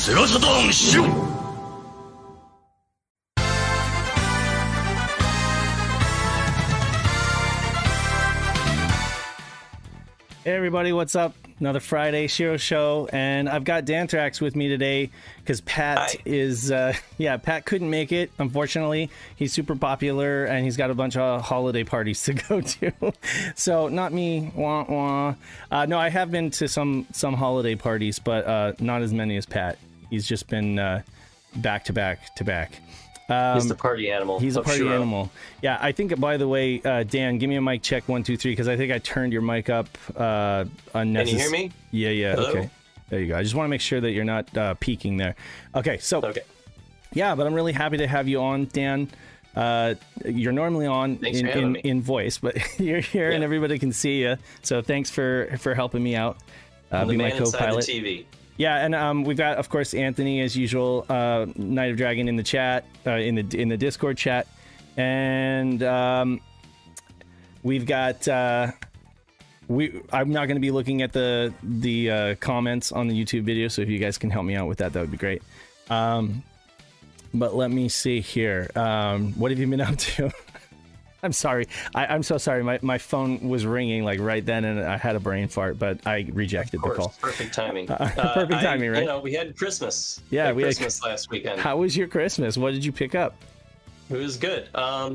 Slotodon shoot! Hey everybody, what's up? Another Friday Shiro Show, and I've got Dantrax with me today because Pat is, Pat couldn't make it, unfortunately. He's super popular, and he's got a bunch of holiday parties to go to. So, not me, wah wah. No, I have been to some holiday parties, but not as many as Pat. He's just been back to back to back. He's the party animal. He's a party animal. Yeah, I think, by the way, Dan, give me a mic check, 1, 2, 3, because I think I turned your mic up unnecessarily. Can you hear me? Yeah, hello? Okay. There you go. I just want to make sure that you're not peeking there. Okay, so, yeah, but I'm really happy to have you on, Dan. You're normally on in voice, but you're here and everybody can see you. So thanks for helping me out. Be my co-pilot. Yeah, and we've got, of course, Anthony as usual, Knight of Dragon in the chat, in the Discord chat, and we've got I'm not going to be looking at the comments on the YouTube video, so if you guys can help me out with that, that would be great. But let me see here. What have you been up to? I'm sorry. I'm so sorry. My phone was ringing like right then, and I had a brain fart, but I rejected the call. Perfect timing. Perfect timing, right? You know, we had Christmas. Yeah, we had Christmas last weekend. How was your Christmas? What did you pick up? It was good. I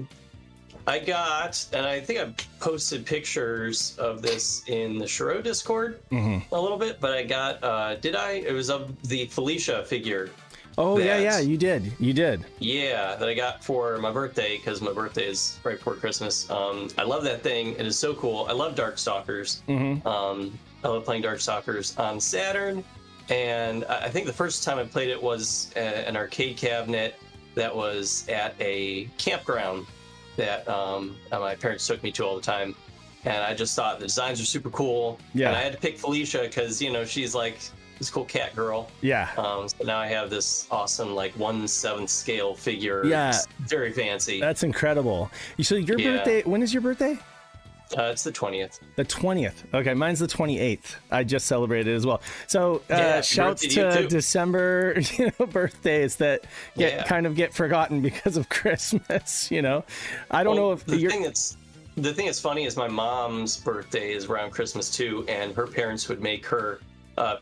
got, and I think I posted pictures of this in the Shiro Discord a little bit, but I got, it was of the Felicia figure. Oh, yeah, you did. Yeah, that I got for my birthday, because my birthday is right before Christmas. I love that thing. It is so cool. I love Darkstalkers. I love playing Darkstalkers on Saturn, and I think the first time I played it was an arcade cabinet that was at a campground that my parents took me to all the time, and I just thought the designs were super cool, and I had to pick Felicia because, you know, she's like this cool cat girl. Yeah. So now I have this awesome, like 1/7 scale figure. Yeah. It's very fancy. That's incredible. So your birthday? When is your birthday? It's the 20th. The 20th. Okay, mine's the 28th. I just celebrated as well. So shouts to December birthdays that kind of get forgotten because of Christmas. You know, I don't know if the thing that's funny is my mom's birthday is around Christmas too, and her parents would make her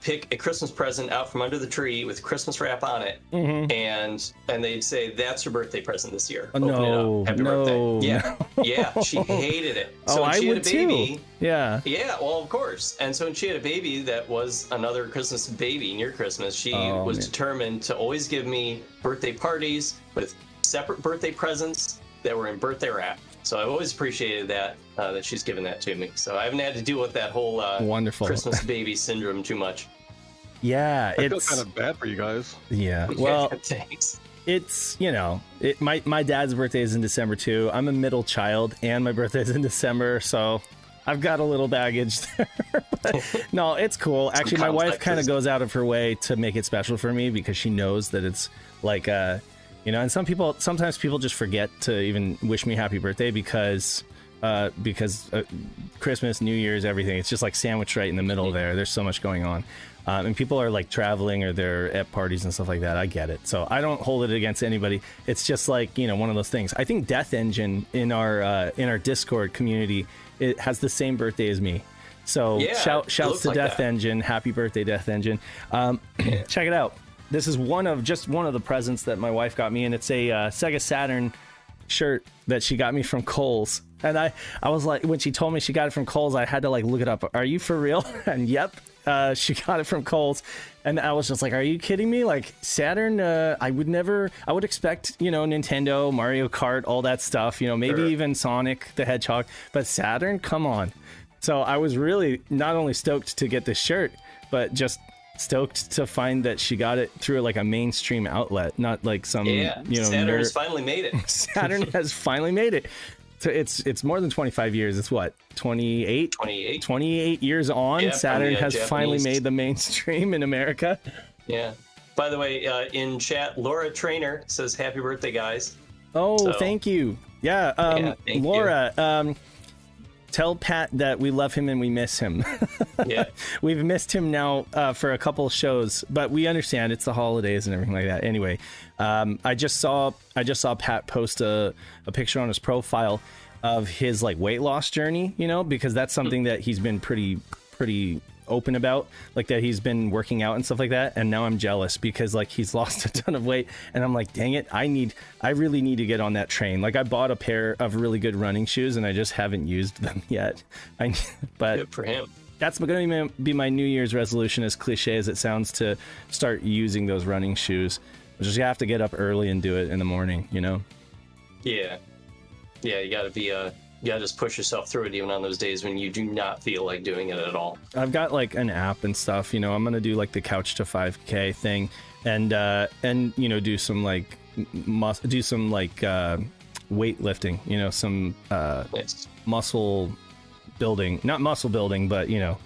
pick a Christmas present out from under the tree with Christmas wrap on it, and they'd say that's your birthday present this year. Happy birthday! Yeah, yeah. She hated it. So when she had a baby. Yeah. Yeah. Well, of course. And so when she had a baby that was another Christmas baby near Christmas, she was determined to always give me birthday parties with separate birthday presents that were in birthday wrap. So I've always appreciated that, that she's given that to me. So I haven't had to deal with that whole Christmas baby syndrome too much. Yeah, I feel kind of bad for you guys. Yeah, well, thanks. It's, you know, my dad's birthday is in December too. I'm a middle child, and my birthday is in December, so I've got a little baggage there. But no, it's cool. Actually, my wife kind of goes out of her way to make it special for me because she knows that it's like a... You know, and sometimes people just forget to even wish me happy birthday because Christmas, New Year's, everything. It's just like sandwiched right in the middle there. There's so much going on. And people are like traveling or they're at parties and stuff like that. I get it. So I don't hold it against anybody. It's just like, you know, one of those things. I think Death Engine in our Discord community, it has the same birthday as me. So shouts to Death Engine. Happy birthday, Death Engine. Check it out. This is one of the presents that my wife got me, and it's a Sega Saturn shirt that she got me from Kohl's. And I was like, when she told me she got it from Kohl's, I had to like look it up. Are you for real? And yep, she got it from Kohl's. And I was just like, are you kidding me? Like Saturn, I would expect, you know, Nintendo, Mario Kart, all that stuff, you know, maybe even Sonic the Hedgehog, but Saturn, come on. So I was really not only stoked to get this shirt, but just stoked to find that she got it through like a mainstream outlet, not like some Saturn has finally made it. Saturn has finally made it. So it's more than 25 years. It's what, 28 years on. Saturn has finally made the mainstream in America. Yeah. By the way, in chat, Laura Trainer says happy birthday, guys. Oh, so, thank you. Yeah. Laura. Tell Pat that we love him and we miss him. Yeah. We've missed him now for a couple shows, but we understand it's the holidays and everything like that. Anyway, I just saw Pat post a picture on his profile of his like weight loss journey, you know, because that's something that he's been pretty open about, like that he's been working out and stuff like that. And now I'm jealous because like he's lost a ton of weight and I'm like, dang it, I really need to get on that train. Like I bought a pair of really good running shoes and I just haven't used them yet. But good for him. That's going to be my New Year's resolution, as cliche as it sounds, to start using those running shoes. I just have to get up early and do it in the morning, you know? Yeah. Yeah, you gotta be you gotta just push yourself through it, even on those days when you do not feel like doing it at all. I've got like an app and stuff, you know. I'm gonna do like the couch to 5K thing, and you know, do some like weightlifting, you know, some nice. Muscle building, not muscle building, but you know,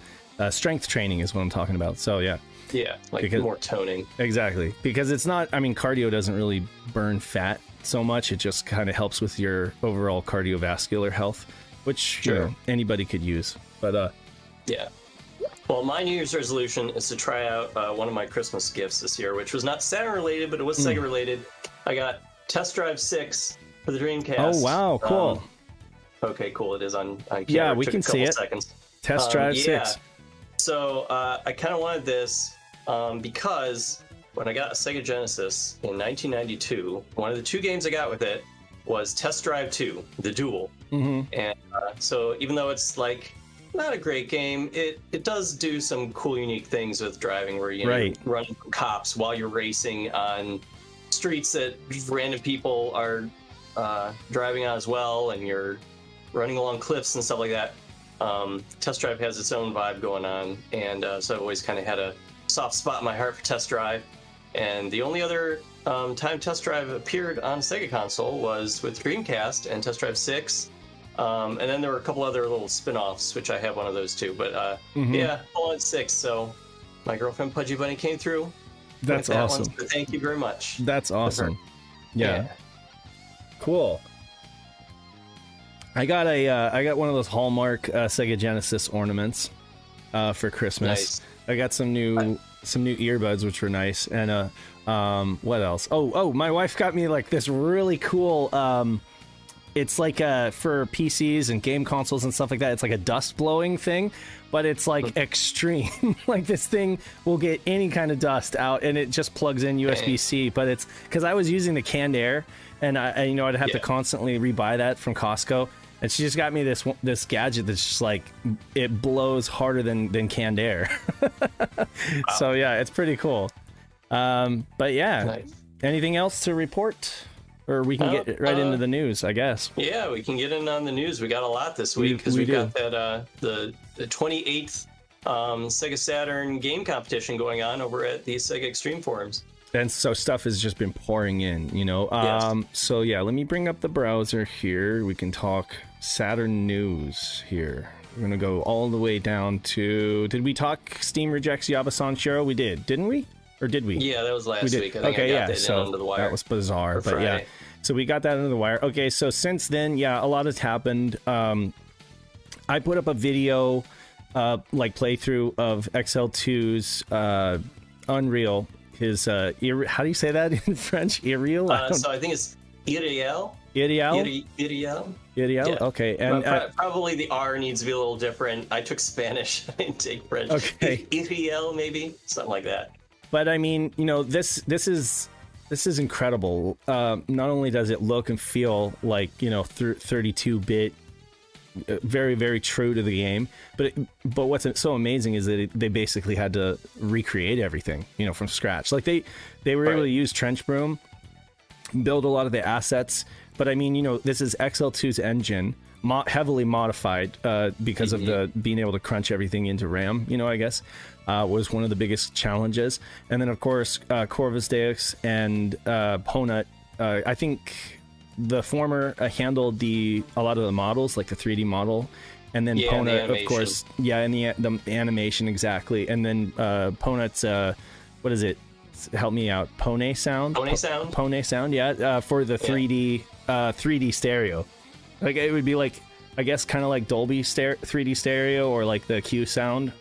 strength training is what I'm talking about. So yeah. Yeah, like because, more toning. Exactly, because it's not. I mean, cardio doesn't really burn fat so much. It just kind of helps with your overall cardiovascular health, which sure. You know, anybody could use. But yeah. Well, my New Year's resolution is to try out one of my Christmas gifts this year, which was not Saturn related, but it was Sega related. I got Test Drive 6 for the Dreamcast. Oh wow, cool. Okay, cool. It is on camera. Yeah, we can see it. Seconds. Test Drive 6. So I kind of wanted this because when I got a Sega Genesis in 1992, one of the two games I got with it was Test Drive 2, The Duel. Mm-hmm. And so even though it's like not a great game, it does do some cool, unique things with driving, where you right. know, running from cops while you're racing on streets that random people are driving on as well, and you're running along cliffs and stuff like that. Test Drive has its own vibe going on, and so I've always kind of had a soft spot in my heart for Test Drive. And the only other time Test Drive appeared on Sega console was with Dreamcast and Test Drive 6, and then there were a couple other little spin-offs, which I had one of those too. But yeah, all on 6. So my girlfriend Pudgy Bunny came through. That's awesome. One, so thank you very much. That's awesome. Yeah. Cool. I got one of those Hallmark Sega Genesis ornaments for Christmas. Nice. I got some new earbuds, which were nice, and what else? Oh, my wife got me like this really cool. It's like for PCs and game consoles and stuff like that. It's like a dust blowing thing, but it's like extreme. Like this thing will get any kind of dust out, and it just plugs in USB-C. But it's because I was using the canned air, and I'd have to constantly rebuy that from Costco. And she just got me this gadget that's just like, it blows harder than canned air. Wow. So yeah, it's pretty cool. But yeah, nice. Anything else to report? Or we can get right into the news, I guess. Yeah, we can get in on the news. We got a lot this week because we've got that the 28th Sega Saturn game competition going on over at the Sega Extreme Forums. And so stuff has just been pouring in, you know. Yes. So yeah, let me bring up the browser here. We can talk Saturn news here. We're gonna go all the way down to. Did we talk Steam rejects Yabasan Shiro? We did, didn't we? Or did we? Yeah, that was last week. I think okay, I got that so under the wire. That was bizarre, but yeah. So we got that under the wire. Okay, so since then, yeah, a lot has happened. I put up a video, like playthrough of XL2's Unreal. His how do you say that in French? Iréal? So I think it's Iréal. Iréal? Iréal. Iréal? Yeah. Okay. And probably the R needs to be a little different. I took Spanish. I didn't take French. Okay. Iréal, maybe? Something like that. But I mean, you know, this is incredible. Not only does it look and feel like, you know, 32-bit, very, very true to the game, but what's so amazing is that they basically had to recreate everything, you know, from scratch. Like they were able to use Trench Broom, build a lot of the assets, but I mean, you know, this is XL2's engine, heavily modified because of the being able to crunch everything into RAM, you know, I guess, was one of the biggest challenges. And then of course Corvus Deix and Ponut, I think the former handled a lot of the models, like the 3D model, and then Ponut, of course, and the animation, exactly. And then Ponut's, what is it? Help me out, Pone sound. Pone sound, for the 3D stereo. Like it would be like I guess kind of like Dolby 3D stereo or like the Q Sound.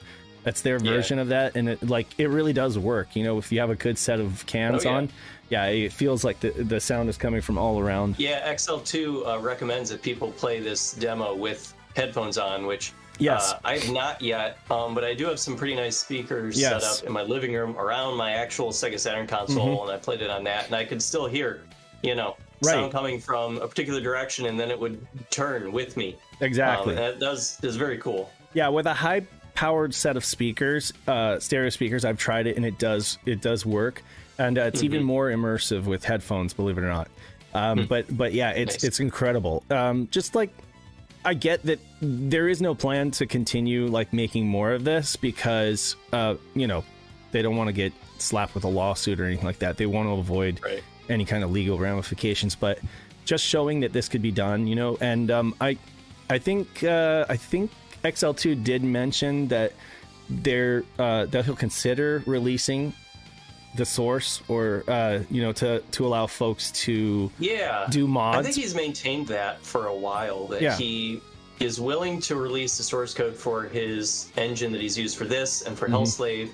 That's their version of that, and it, like, it really does work. You know, if you have a good set of cans on, it feels like the sound is coming from all around. Yeah, XL2 recommends that people play this demo with headphones on, which I've not yet, but I do have some pretty nice speakers set up in my living room around my actual Sega Saturn console, and I played it on that, and I could still hear, you know, sound coming from a particular direction, and then it would turn with me. Exactly. That is very cool. Yeah, with a high powered set of speakers, stereo speakers, I've tried it, and it does work, and it's even more immersive with headphones, believe it or not. But yeah, it's incredible. Just like, I get that there is no plan to continue like making more of this because you know, they don't want to get slapped with a lawsuit or anything like that. They want to avoid any kind of legal ramifications, but just showing that this could be done, you know. And I think XL2 did mention that they're that he'll consider releasing the source, or you know, to allow folks to do mods. I think he's maintained that for a while, that he is willing to release the source code for his engine that he's used for this and for Hellslave.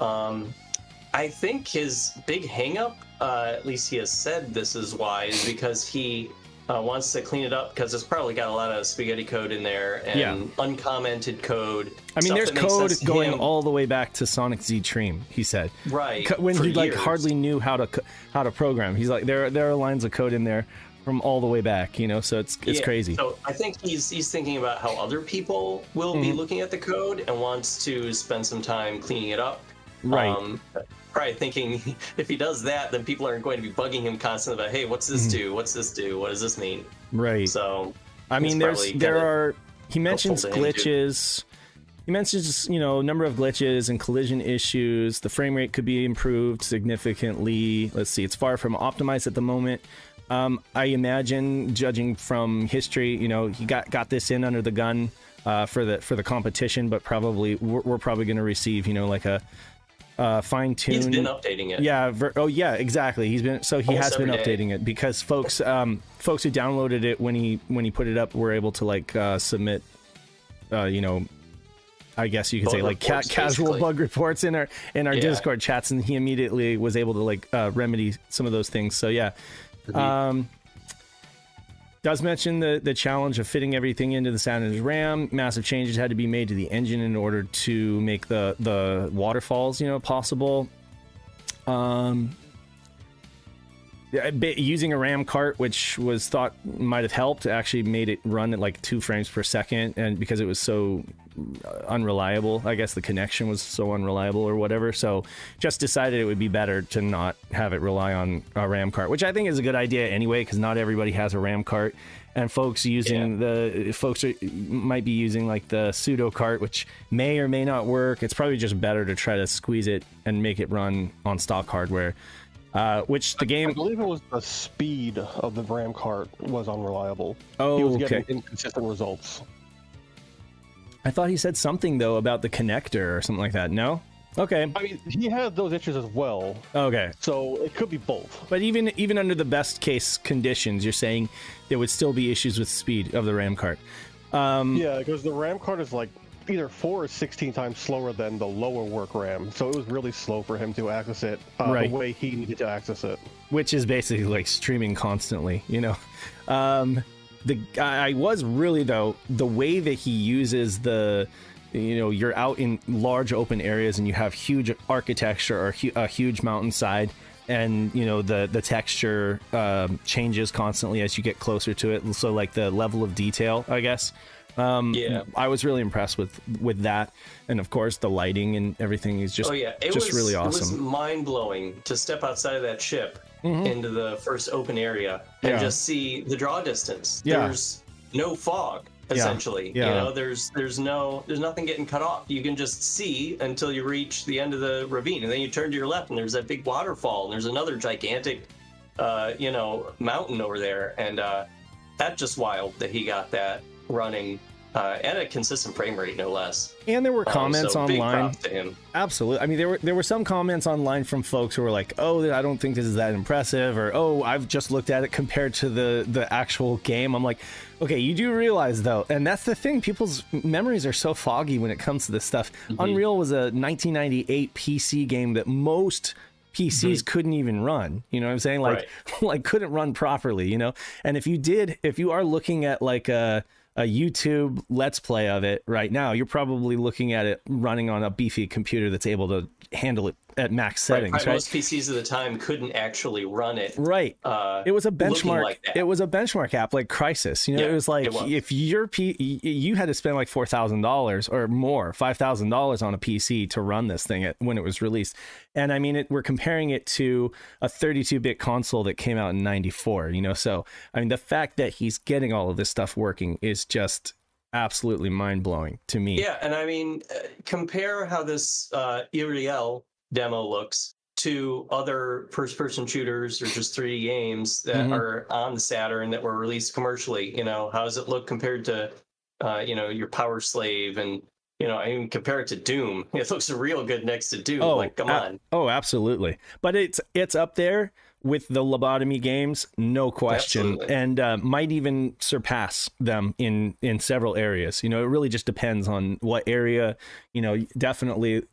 I think his big hang-up, at least he has said this is why, is because he wants to clean it up, because it's probably got a lot of spaghetti code in there and uncommented code. I mean, there's code going all the way back to Sonic Z Dream, he said. Right. When he like hardly knew how to program. He's like, there are lines of code in there from all the way back, you know. So it's crazy. So I think he's thinking about how other people will be looking at the code and wants to spend some time cleaning it up. Right. Probably thinking if he does that, then people aren't going to be bugging him constantly about, hey, what's this do? What's this do? What does this mean? Right. So I mean, there are he mentions glitches. He mentions, you know, number of glitches and collision issues. The frame rate could be improved significantly. Let's see, it's far from optimized at the moment. I imagine, judging from history, you know, he got this in under the gun for the competition, but probably we're probably going to receive, you know, like a fine-tune. He's been updating it. Yeah. Exactly. He has been updating it because folks who downloaded it when he put it up were able to like submit, you know, I guess you could say like casual bug reports in our Discord chats, and he immediately was able to like remedy some of those things. So yeah. Does mention the challenge of fitting everything into the Saturn's RAM. Massive changes had to be made to the engine in order to make the waterfalls, you know, possible. Using a RAM cart, which was thought might have helped, actually made it run at like 2 frames per second, and because it was so unreliable, I guess the connection was so unreliable or whatever. So just decided it would be better to not have it rely on a RAM cart, which I think is a good idea anyway, because not everybody has a RAM cart, and folks using might be using like the pseudo cart, which may or may not work. It's probably just better to try to squeeze it and make it run on stock hardware. Which the game, I believe it was the speed of the RAM cart was unreliable. Oh, he was getting inconsistent results. I thought he said something though about the connector or something like that. No? Okay. I mean, he had those issues as well. Okay. So it could be both. But even under the best case conditions, you're saying there would still be issues with speed of the RAM cart. Yeah, because the RAM cart is like either 4 or 16 times slower than the lower work RAM, so it was really slow for him to access it the way he needed to access it, which is basically like streaming constantly, you know. I was really, though, the way that he uses the, you know, you're out in large open areas and you have huge architecture or a huge mountainside, and you know the texture changes constantly as you get closer to it, so like the level of detail, I guess. I was really impressed with that, and of course the lighting and everything is just it was really awesome. It was mind-blowing to step outside of that ship into the first open area and just see the draw distance. There's no fog, essentially. You know, there's nothing getting cut off. You can just see until you reach the end of the ravine, and then you turn to your left and there's that big waterfall, and there's another gigantic you know, mountain over there, and that's just wild that he got that running and a consistent frame rate, no less. And there were comments online. Big prop to him. Absolutely. I mean, there were some comments online from folks who were like, "Oh, I don't think this is that impressive," or "Oh, I've just looked at it compared to the actual game." I'm like, okay, you do realize though, and that's the thing. People's memories are so foggy when it comes to this stuff. Mm-hmm. Unreal was a 1998 PC game that most PCs couldn't even run, you know what I'm saying? Like, right. Like couldn't run properly, you know? And if you did, if you are looking at like a YouTube Let's Play of it right now, you're probably looking at it running on a beefy computer that's able to handle it at max settings, right? Most PCs at the time couldn't actually run it. Right. It was a benchmark. Like that. It was a benchmark app like Crysis. You know, yeah, it was like if your you had to spend like $4,000 or more, $5,000 on a PC to run this thing when it was released. And I mean, we're comparing it to a 32-bit console that came out in '94. You know, so I mean, the fact that he's getting all of this stuff working is just absolutely mind-blowing to me. Yeah, and I mean, compare how this Iréal demo looks to other first-person shooters or just 3D games that are on the Saturn that were released commercially. You know, how does it look compared to, you know, your Power Slave? And, you know, I mean, compare it to Doom. It looks real good next to Doom. Oh, like, come on. Oh, absolutely. But it's up there with the lobotomy games, no question. Absolutely. And might even surpass them in several areas. You know, it really just depends on what area. You know, definitely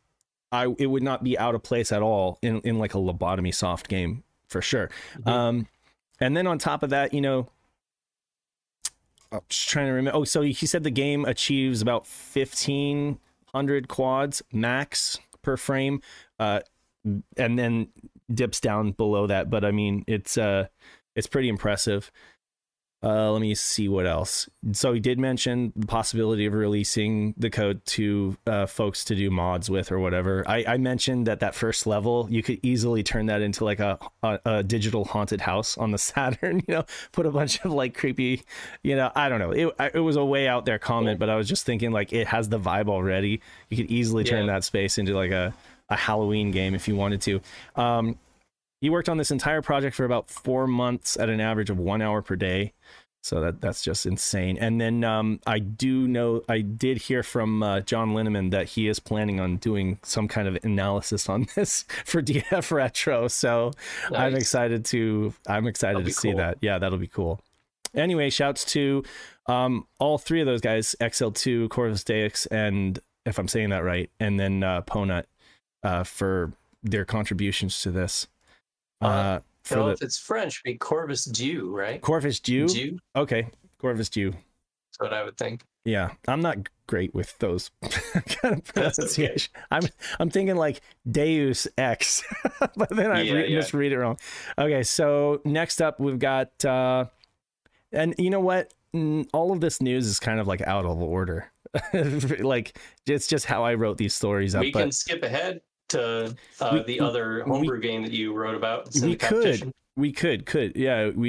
it would not be out of place at all in like a lobotomy soft game for sure. And then on top of that, you know, I'm just trying to remember. Oh, so he said the game achieves about 1,500 quads max per frame, and then dips down below that. But I mean, it's pretty impressive. Let me see what else. So he did mention the possibility of releasing the code to folks to do mods with or whatever. I mentioned that first level, you could easily turn that into like a digital haunted house on the Saturn, you know, put a bunch of like creepy, you know, I don't know. It was a way out there comment, but I was just thinking like it has the vibe already. You could easily turn that space into like a Halloween game if you wanted to. He worked on this entire project for about 4 months at an average of 1 hour per day. So that's just insane. And then I did hear from John Linneman that he is planning on doing some kind of analysis on this for DF Retro. So nice. I'm excited to see that. Yeah, that'll be cool. Anyway, shouts to all three of those guys, XL2, Corvus Deix, and if I'm saying that right, and then Ponut for their contributions to this. If it's French, it'd be Corvus Deix, right? Corvus Deix? Okay, Corvus Deix. That's what I would think. Yeah, I'm not great with those kind of pronunciation. Okay. I'm thinking like Deus Ex, but then I just read it wrong. Okay, so next up we've got, and you know what? All of this news is kind of like out of order. Like it's just how I wrote these stories up. We can skip ahead to the other homebrew game that you wrote about. We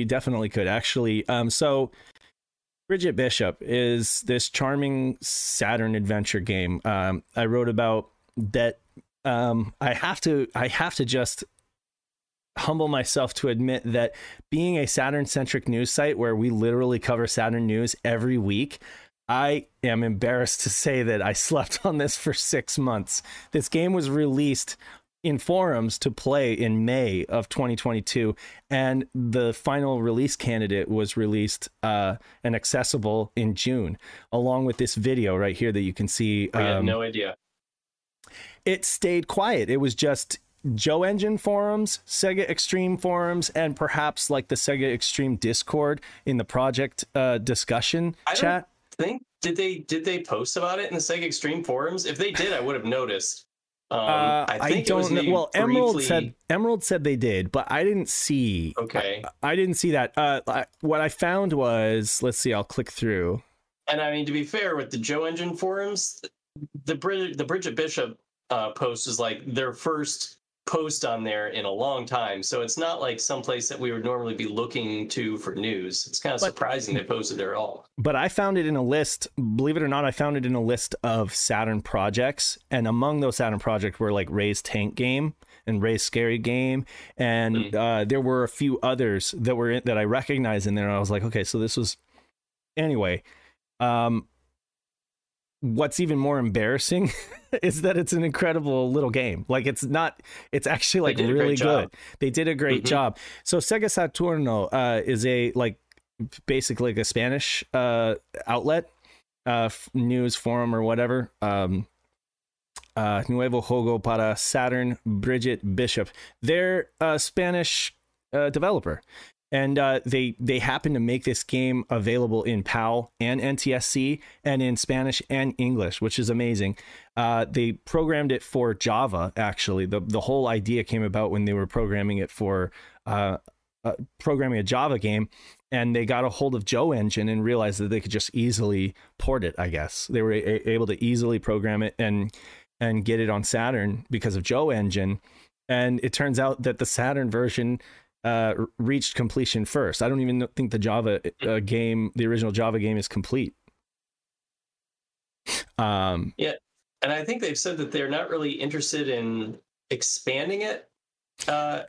definitely could actually. So Bridget Bishop is this charming Saturn adventure game I wrote about that. I have to just humble myself to admit that being a Saturn centric news site where we literally cover Saturn news every week, I am embarrassed to say that I slept on this for 6 months. This game was released in forums to play in May of 2022, and the final release candidate was released and accessible in June, along with this video right here that you can see. I had no idea. It stayed quiet. It was just Joe Engine forums, Sega Extreme forums, and perhaps like the Sega Extreme Discord in the project discussion chat. Did they post about it in the Sega Extreme forums? If they did, I would have noticed. I don't know. Well, Emerald said they did, but I didn't see. Okay, I didn't see that. What I found was, let's see, I'll click through. And I mean, to be fair, with the Joe Engine forums, the Bridget Bishop post is like their first post on there in a long time, so it's not like someplace that we would normally be looking to for news. It's kind of surprising they posted it at all. But I found it in a list, believe it or not. I found it in a list of Saturn projects, and among those Saturn projects were like Ray's Tank Game and Ray's Scary Game, and there were a few others that were that I recognized in there, and I was like, okay, so this was anyway. what's even more embarrassing is that it's an incredible little game. Like, it's not, it's actually like really good. They did a great job. So Sega Saturno is a, like, basically like a Spanish outlet, news forum or whatever. Nuevo Juego para Saturn, Bridget Bishop. They're a Spanish developer. And they happen to make this game available in PAL and NTSC and in Spanish and English, which is amazing. They programmed it for Java, actually. The whole idea came about when they were programming it for programming a Java game. And they got a hold of Joe Engine and realized that they could just easily port it, I guess. They were able to easily program it and get it on Saturn because of Joe Engine. And it turns out that the Saturn version reached completion first. I don't even think the Java game, the original Java game, is complete. Yeah, and I think they've said that they're not really interested in expanding it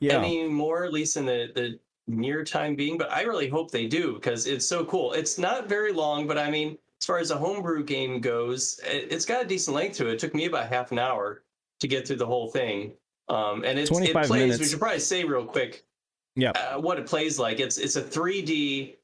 anymore, at least in the near time being. But I really hope they do, because it's so cool. It's not very long, but I mean, as far as a homebrew game goes, it's got a decent length to it. It took me about half an hour to get through the whole thing. And it's 25 minutes. We should probably say real quick. Yeah, what it plays like. It's a 3D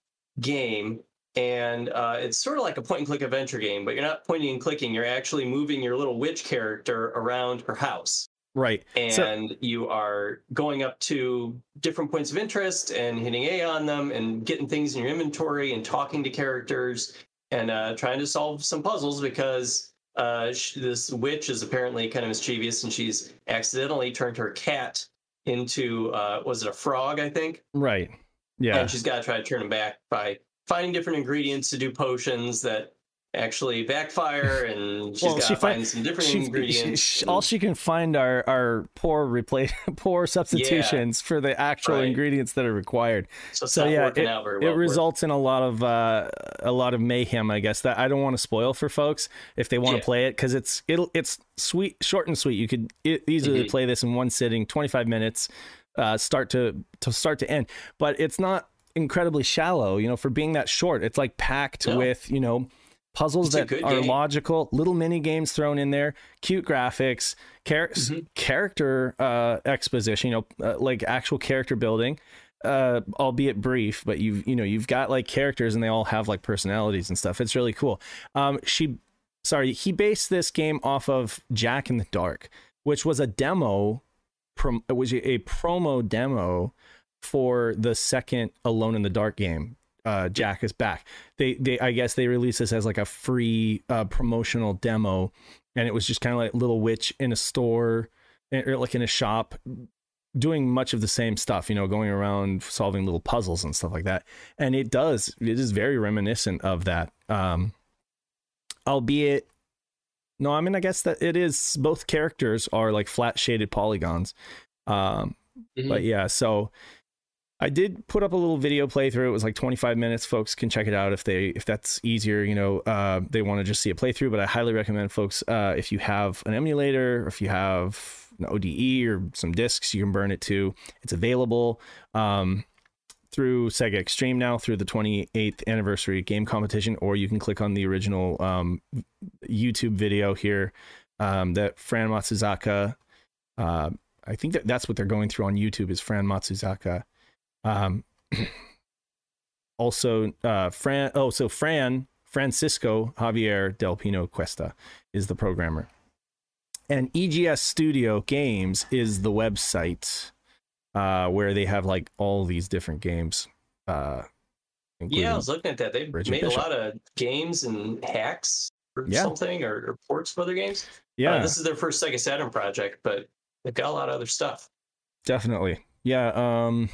game, and it's sort of like a point-and-click adventure game, but you're not pointing and clicking. You're actually moving your little witch character around her house. Right. And so you are going up to different points of interest and hitting A on them and getting things in your inventory and talking to characters and trying to solve some puzzles, because this witch is apparently kind of mischievous, and she's accidentally turned her cat into was it a frog, I think? Right. Yeah. And she's got to try to turn him back by finding different ingredients to do potions that actually backfire, and she's got to find some different ingredients. All she can find are poor substitutions for the actual ingredients that are required. So yeah, it results in a lot of mayhem, I guess, that I don't want to spoil for folks if they want to play it, because it's sweet, short and sweet. You could easily play this in one sitting, 25 minutes, start to end. But it's not incredibly shallow, you know, for being that short. It's like packed with, you know, puzzles that are logical, little mini games thrown in there, cute graphics, character exposition, you know, like actual character building, albeit brief, but you've got like characters and they all have like personalities and stuff. It's really cool. He based this game off of Jack in the Dark, which was a demo, promo demo for the second Alone in the Dark game. Jack is back. They I guess they released this as like a free promotional demo, and it was just kind of like Little Witch in a store, or like in a shop, doing much of the same stuff, you know, going around solving little puzzles and stuff like that. And it is very reminiscent of that, albeit no, I mean, I guess that it is, both characters are like flat shaded polygons. But yeah, so I did put up a little video playthrough. It was like 25 minutes. Folks can check it out if that's easier, you know, they want to just see a playthrough. But I highly recommend folks, if you have an emulator, or if you have an ODE or some discs, you can burn it too. It's available through Sega Extreme now, through the 28th anniversary game competition, or you can click on the original YouTube video here that Fran Matsuzaka, I think that's what they're going through on YouTube, is Fran Matsuzaka. Francisco Javier Del Pino Cuesta is the programmer, and EGS Studio Games is the website where they have like all these different games. I was looking at that. They've made a lot of games and hacks or something, or ports of other games. Yeah, this is their first Sega Saturn project, but they've got a lot of other stuff. Definitely, yeah.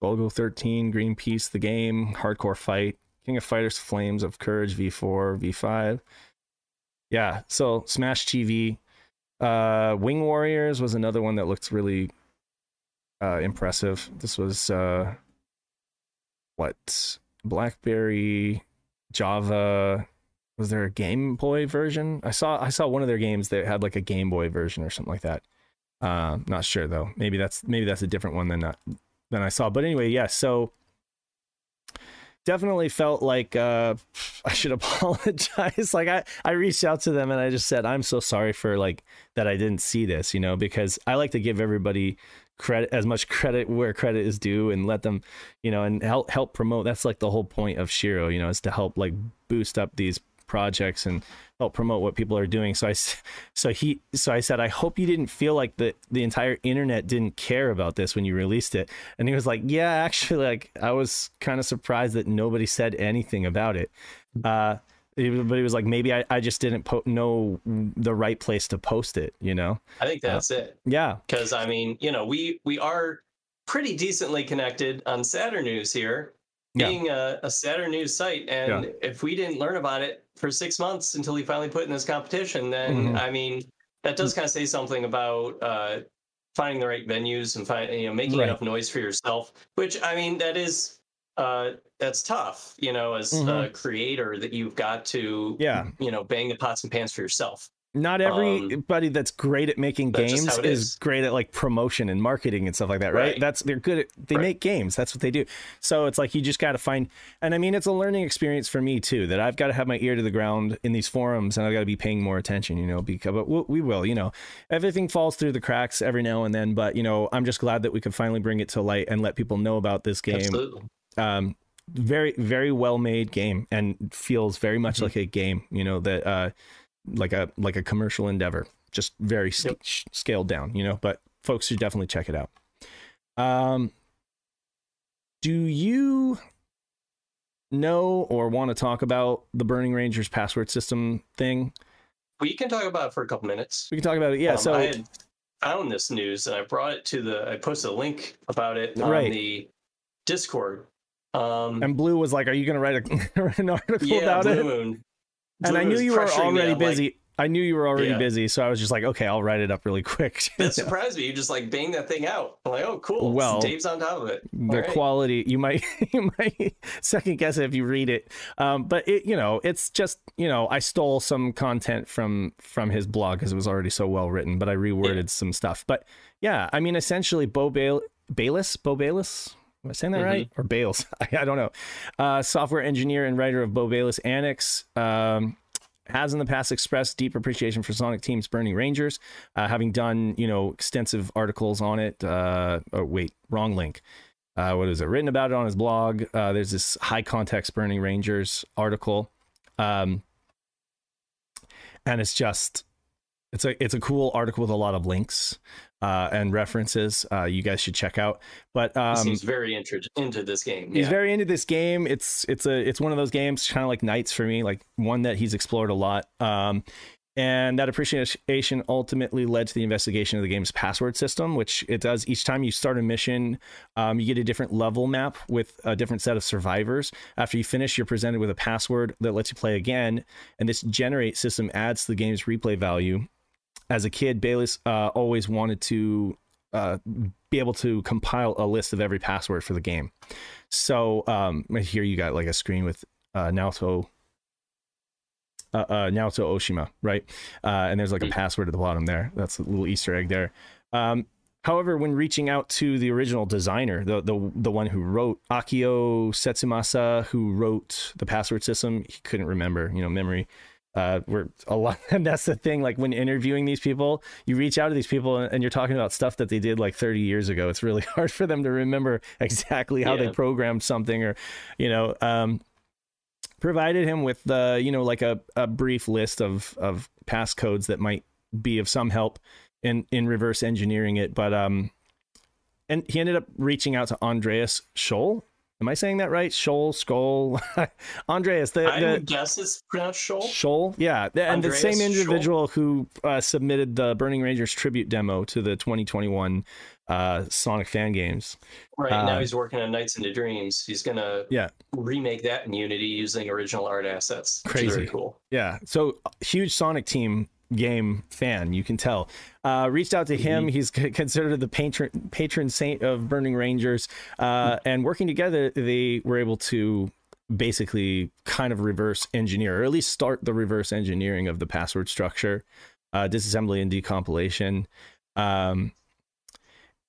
Golgo 13, Greenpeace, the game, Hardcore Fight, King of Fighters, Flames of Courage, V4, V5. Yeah, so Smash TV. Wing Warriors was another one that looked really impressive. This was, BlackBerry, Java. Was there a Game Boy version? I saw one of their games that had like a Game Boy version or something like that. Not sure, though. Maybe that's a different one than that. Than I saw. But anyway, yeah, so definitely felt like I should apologize. Like I reached out to them and I just said, I'm so sorry for like that I didn't see this, you know, because I like to give everybody credit, as much credit where credit is due, and let them, you know, and help promote. That's like the whole point of Shiro, you know, is to help like boost up these projects and help promote what people are doing. So I said, I hope you didn't feel like the entire internet didn't care about this when you released it. And he was like, yeah, actually, like I was kind of surprised that nobody said anything about it. But he was like, maybe I just didn't know the right place to post it, you know? I think that's it. Yeah. Because, I mean, you know, we are pretty decently connected on Saturn News here, being a Saturn News site. And if we didn't learn about it for 6 months until he finally put in this competition, then, I mean, that does kind of say something about finding the right venues and you know, making enough noise for yourself, which, I mean, that is... that's tough, you know, as a creator, that you've got to, you know, bang the pots and pans for yourself. Not everybody that's great at making games is great at like promotion and marketing and stuff like that, right? That's they're good at, they make games, that's what they do. So it's like you just got to find, and I mean, it's a learning experience for me too, that I've got to have my ear to the ground in these forums, and I've got to be paying more attention, you know, because but we will, you know, everything falls through the cracks every now and then, but you know, I'm just glad that we can finally bring it to light and let people know about this game. Absolutely. Very, very well made game, and feels very much like a game, you know, that like a commercial endeavor, just very scaled down, you know, but folks should definitely check it out. Do you know or want to talk about the Burning Rangers password system thing? We can talk about it for a couple minutes. We can talk about it. Yeah. So I had found this news and I brought it to the, I posted a link about it on the Discord. And Blue was like, are you gonna write an article about Blue it Moon. And Blue I knew you were already busy like, I knew you were already busy, so I was just like, okay, I'll write it up really quick. That surprised me. You just like bang that thing out. I'm like, oh cool, well Dave's on top of it. The quality, you might second guess it if you read it, but it, you know, it's just, you know, I stole some content from his blog because it was already so well written, but I reworded some stuff. But yeah, I mean, essentially Bo Bayless, am I saying that right? Or Bales? I don't know. Software engineer and writer of Bo Bayless Annex, has in the past expressed deep appreciation for Sonic Team's Burning Rangers, having done, you know, extensive articles on it. Oh, wait, wrong link. What is it? Written about it on his blog. There's this high context Burning Rangers article. And it's just... It's a cool article with a lot of links and references. You guys should check out. But he's very into this game. He's very into this game. It's one of those games, kind of like Knights for me, like one that he's explored a lot. And that appreciation ultimately led to the investigation of the game's password system, which it does each time you start a mission. You get a different level map with a different set of survivors. After you finish, you're presented with a password that lets you play again. And this generate system adds to the game's replay value. As a kid, Bayless always wanted to be able to compile a list of every password for the game. So here you got like a screen with Naoto Oshima, right? And there's like a password at the bottom there. That's a little Easter egg there. However, when reaching out to the original designer, the one who wrote Akio Setsumasa, who wrote the password system, he couldn't remember, you know, memory. We're a lot, and that's the thing, like when interviewing these people, you reach out to these people and you're talking about stuff that they did like 30 years ago. It's really hard for them to remember exactly how they programmed something, or, you know, provided him with the, you know, like a brief list of passcodes that might be of some help in reverse engineering it. But, and he ended up reaching out to Andreas Scholl. Am I saying that right? Scholl, Skull, Andreas. I would guess it's pronounced Scholl. Scholl, yeah. And Andreas, the same individual who submitted the Burning Rangers tribute demo to the 2021 Sonic fan games. Right, now he's working on Nights into Dreams. He's going to remake that in Unity using original art assets. Crazy. Very cool. Yeah, so huge Sonic Team game fan, you can tell. Reached out to him. He's considered the patron saint of Burning Rangers, and working together they were able to basically kind of reverse engineer, or at least start the reverse engineering of the password structure, disassembly and decompilation.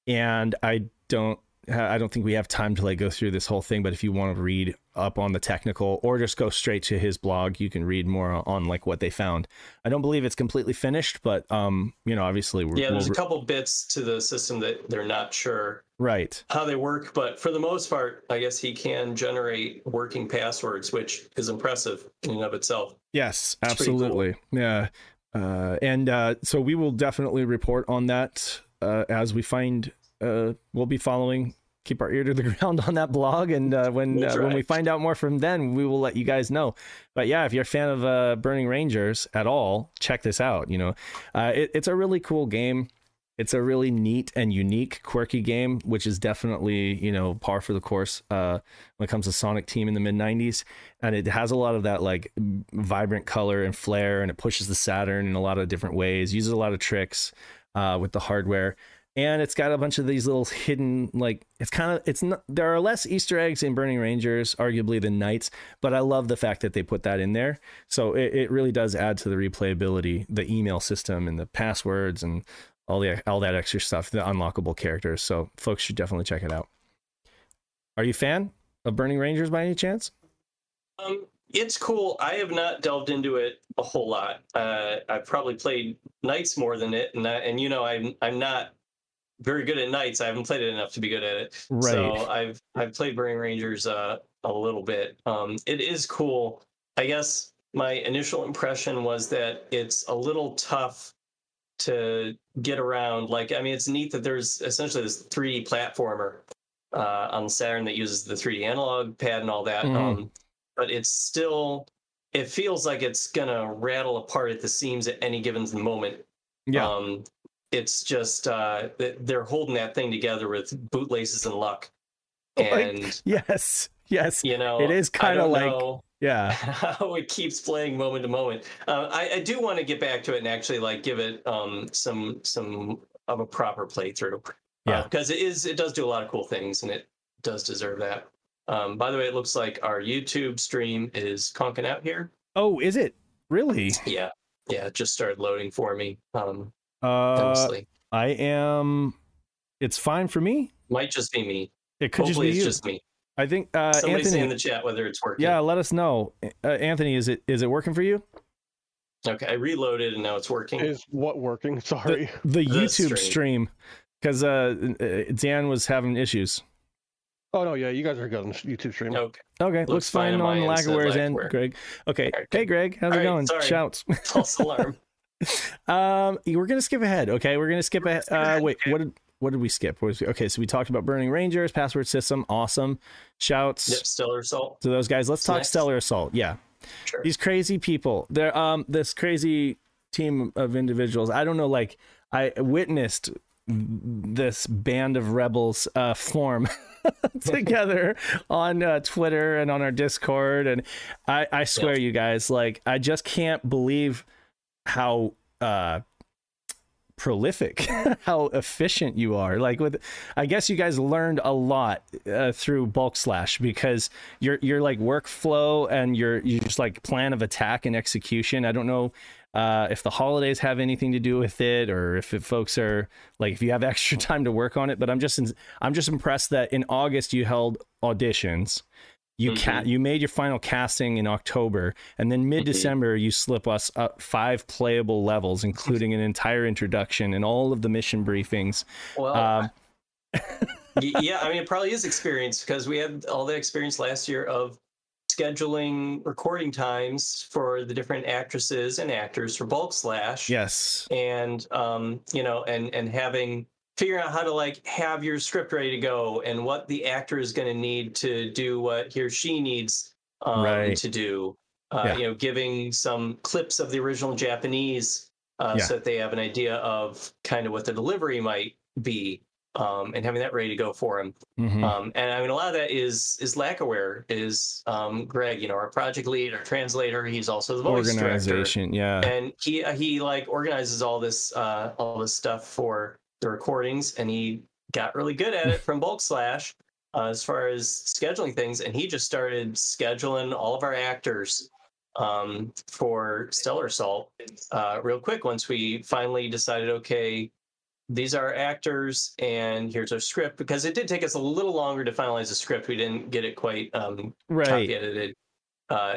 And I don't I don't think we have time to like go through this whole thing, but if you want to read up on the technical or just go straight to his blog, you can read more on like what they found. I don't believe it's completely finished, but you know, obviously we're, yeah, there's a couple bits to the system that they're not sure right how they work, but for the most part, I guess he can generate working passwords, which is impressive in and of itself. Yes, it's absolutely cool. Yeah. So we will definitely report on that as we find. We'll be following, keep our ear to the ground on that blog, and when we find out more from them, we will let you guys know. But yeah, if you're a fan of Burning Rangers at all, check this out. You know, it's a really cool game. It's a really neat and unique, quirky game, which is definitely, you know, par for the course when it comes to Sonic Team in the mid-90s. And it has a lot of that, like, vibrant color and flair, and it pushes the Saturn in a lot of different ways, uses a lot of tricks with the hardware. And it's got a bunch of these little hidden, like, there are less Easter eggs in Burning Rangers, arguably, than Knights, but I love the fact that they put that in there. So it really does add to the replayability, the email system and the passwords and all that extra stuff, the unlockable characters. So folks should definitely check it out. Are you a fan of Burning Rangers by any chance? It's cool. I have not delved into it a whole lot. I've probably played Knights more than it, and you know, I'm not very good at Knights. I haven't played it enough to be good at it. Right. So I've played Burning Rangers a little bit. It is cool. I guess my initial impression was that it's a little tough to get around. Like, I mean, it's neat that there's essentially this 3D platformer on Saturn that uses the 3D analog pad and all that. But it's still, it feels like it's gonna rattle apart at the seams at any given moment. Yeah. It's just they're holding that thing together with bootlaces and luck. And like, yes, you know, it is kind of like, yeah, how it keeps playing moment to moment. I do want to get back to it and actually like give it some of a proper playthrough. Yeah, because it does do a lot of cool things, and it does deserve that. By the way, it looks like our YouTube stream is conking out here. Oh, is it really? Yeah, it just started loading for me. I am. It's fine for me. Might just be me. It could Hopefully just be it's you. Just me. I think somebody's Anthony in the chat whether it's working. Yeah, let us know. Anthony, is it working for you? Okay, I reloaded and now it's working. Is what working? Sorry, the YouTube stream, because Dan was having issues. Oh no, yeah, you guys are good on the YouTube stream. Okay, looks fine on Lagaware's end, Greg. Okay, hey Greg, how's it going? Sorry. Shouts. False alarm. We're gonna skip ahead. Okay, we're gonna skip ahead. Wait, what did we skip? Okay, so we talked about Burning Rangers, password system, awesome. Shouts. Yep, Stellar Assault. To those guys, let's talk next. Stellar Assault. Yeah, sure. These crazy people. They're this crazy team of individuals. I don't know. Like, I witnessed this band of rebels form together on Twitter and on our Discord, and I swear, you guys, like, I just can't believe how prolific, how efficient you are. Like, with, I guess you guys learned a lot through Bulk Slash, because your like workflow and your just like plan of attack and execution. I don't know if the holidays have anything to do with it, or if folks are like, if you have extra time to work on it. But I'm just impressed that in August you held auditions. You you made your final casting in October, and then mid-December you slip us up 5 playable levels, including an entire introduction and all of the mission briefings. Well, yeah, I mean, it probably is experience, because we had all the experience last year of scheduling recording times for the different actresses and actors for Bulk Slash. Yes, and you know, and having. Figuring out how to like have your script ready to go and what the actor is going to need to do what he or she needs to do. You know, giving some clips of the original Japanese so that they have an idea of kind of what the delivery might be, and having that ready to go for him. And I mean, a lot of that is Lackware, is Greg, you know, our project lead, our translator. He's also the voice organization director. Yeah, and he like organizes all this stuff for the recordings, and he got really good at it from Bulk Slash as far as scheduling things, and he just started scheduling all of our actors for Stellar Assault real quick once we finally decided, okay, these are actors and here's our script, because it did take us a little longer to finalize the script. We didn't get it quite copy edited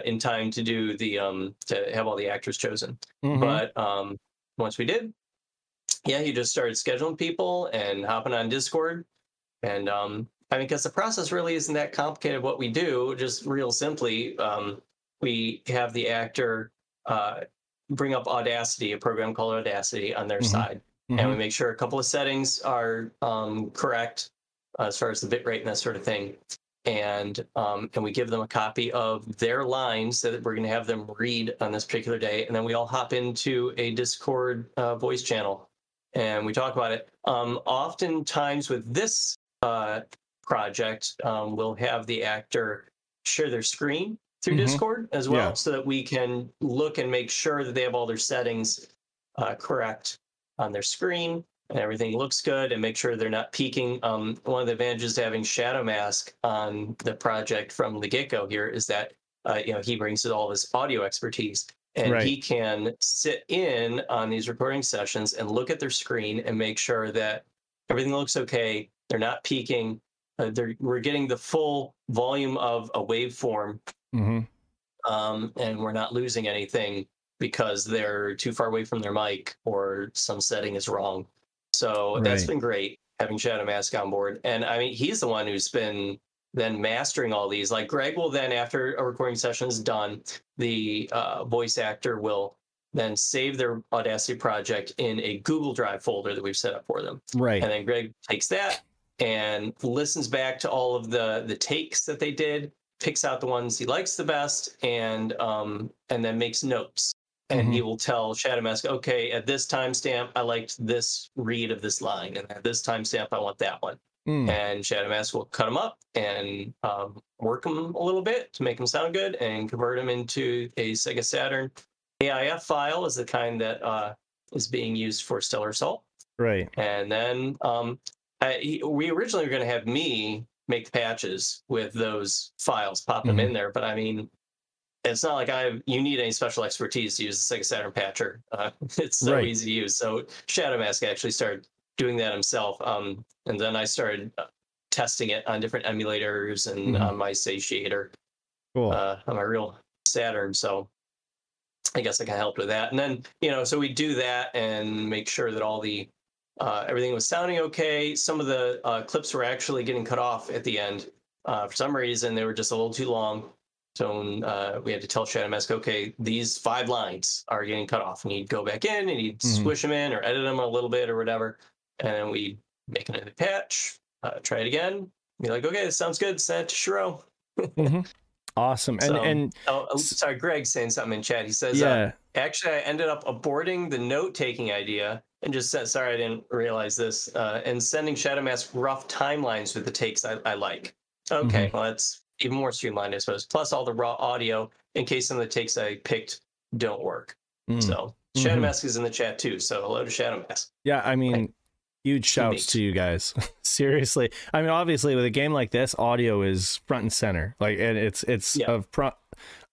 in time to do the to have all the actors chosen. Mm-hmm. But once we did, yeah, you just started scheduling people and hopping on Discord. And I mean, because the process really isn't that complicated. What we do, just real simply, we have the actor bring up Audacity, a program called Audacity, on their mm-hmm. side. Mm-hmm. And we make sure a couple of settings are correct as far as the bitrate and that sort of thing. And we give them a copy of their lines so that we're going to have them read on this particular day. And then we all hop into a Discord voice channel and we talk about it. Oftentimes with this project, we'll have the actor share their screen through mm-hmm. Discord as well, yeah. so that we can look and make sure that they have all their settings correct on their screen and everything looks good, and make sure they're not peeking. One of the advantages to having Shadow Mask on the project from the get-go here is that you know, he brings all his audio expertise, and right. he can sit in on these recording sessions and look at their screen and make sure that everything looks okay, they're not peeking, we're getting the full volume of a waveform, mm-hmm. And we're not losing anything because they're too far away from their mic or some setting is wrong. So right. that's been great having Shadow Mask on board. And I mean, he's the one who's been then mastering all these. Like Greg will then, after a recording session is done, the voice actor will then save their Audacity project in a Google Drive folder that we've set up for them. Right. And then Greg takes that and listens back to all of the takes that they did, picks out the ones he likes the best, and then makes notes. And mm-hmm. he will tell Shadow Mask, okay, at this timestamp, I liked this read of this line, and at this timestamp, I want that one. Mm. And Shadow Mask will cut them up and work them a little bit to make them sound good and convert them into a Sega Saturn. AIF file is the kind that is being used for Stellar Assault. Right. And then we originally were going to have me make the patches with those files, pop them mm-hmm. in there. But I mean, it's not like you need any special expertise to use the Sega Saturn patcher. It's so right. easy to use. So Shadow Mask actually started doing that himself. And then I started testing it on different emulators and mm-hmm. on my satiator, cool. On my real Saturn. So I guess I kind of helped with that. And then, you know, so we do that and make sure that all the everything was sounding okay. Some of the clips were actually getting cut off at the end. For some reason, they were just a little too long. So we had to tell Shadow Mask, okay, these 5 lines are getting cut off. And he'd go back in and he'd mm-hmm. squish them in or edit them a little bit or whatever. And then we'd make another patch, try it again. Be like, okay, this sounds good. Send it to Shiro. Mm-hmm. Awesome. And, so, sorry, Greg's saying something in chat. He says, yeah. Actually, I ended up aborting the note-taking idea and just said, sorry, I didn't realize this, and sending Shadow Mask rough timelines with the takes I like. Okay, mm-hmm. well, that's even more streamlined, I suppose. Plus all the raw audio in case some of the takes I picked don't work. Mm. So Shadow mm-hmm. Mask is in the chat too. So hello to Shadow Mask. Yeah, I mean, huge shouts to you guys. Seriously. I mean, obviously with a game like this, audio is front and center. Like, and it's yeah. of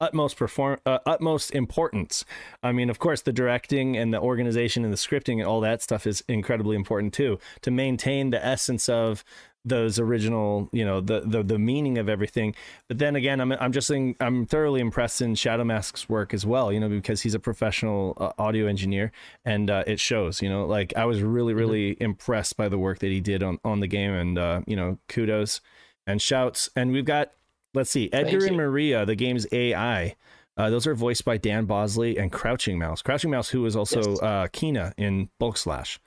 utmost importance. I mean, of course, the directing and the organization and the scripting and all that stuff is incredibly important too, to maintain the essence of those original, you know, the meaning of everything. But then again, I'm thoroughly impressed in Shadow Mask's work as well, you know, because he's a professional audio engineer, and it shows, you know. Like, I was really mm-hmm. impressed by the work that he did on the game, and you know, kudos and shouts. And we've got, let's see, Edgar and Maria, the game's AI. Those are voiced by Dan Bosley and Crouching Mouse. Crouching Mouse, who was also yes. Kina in Bulk Slash.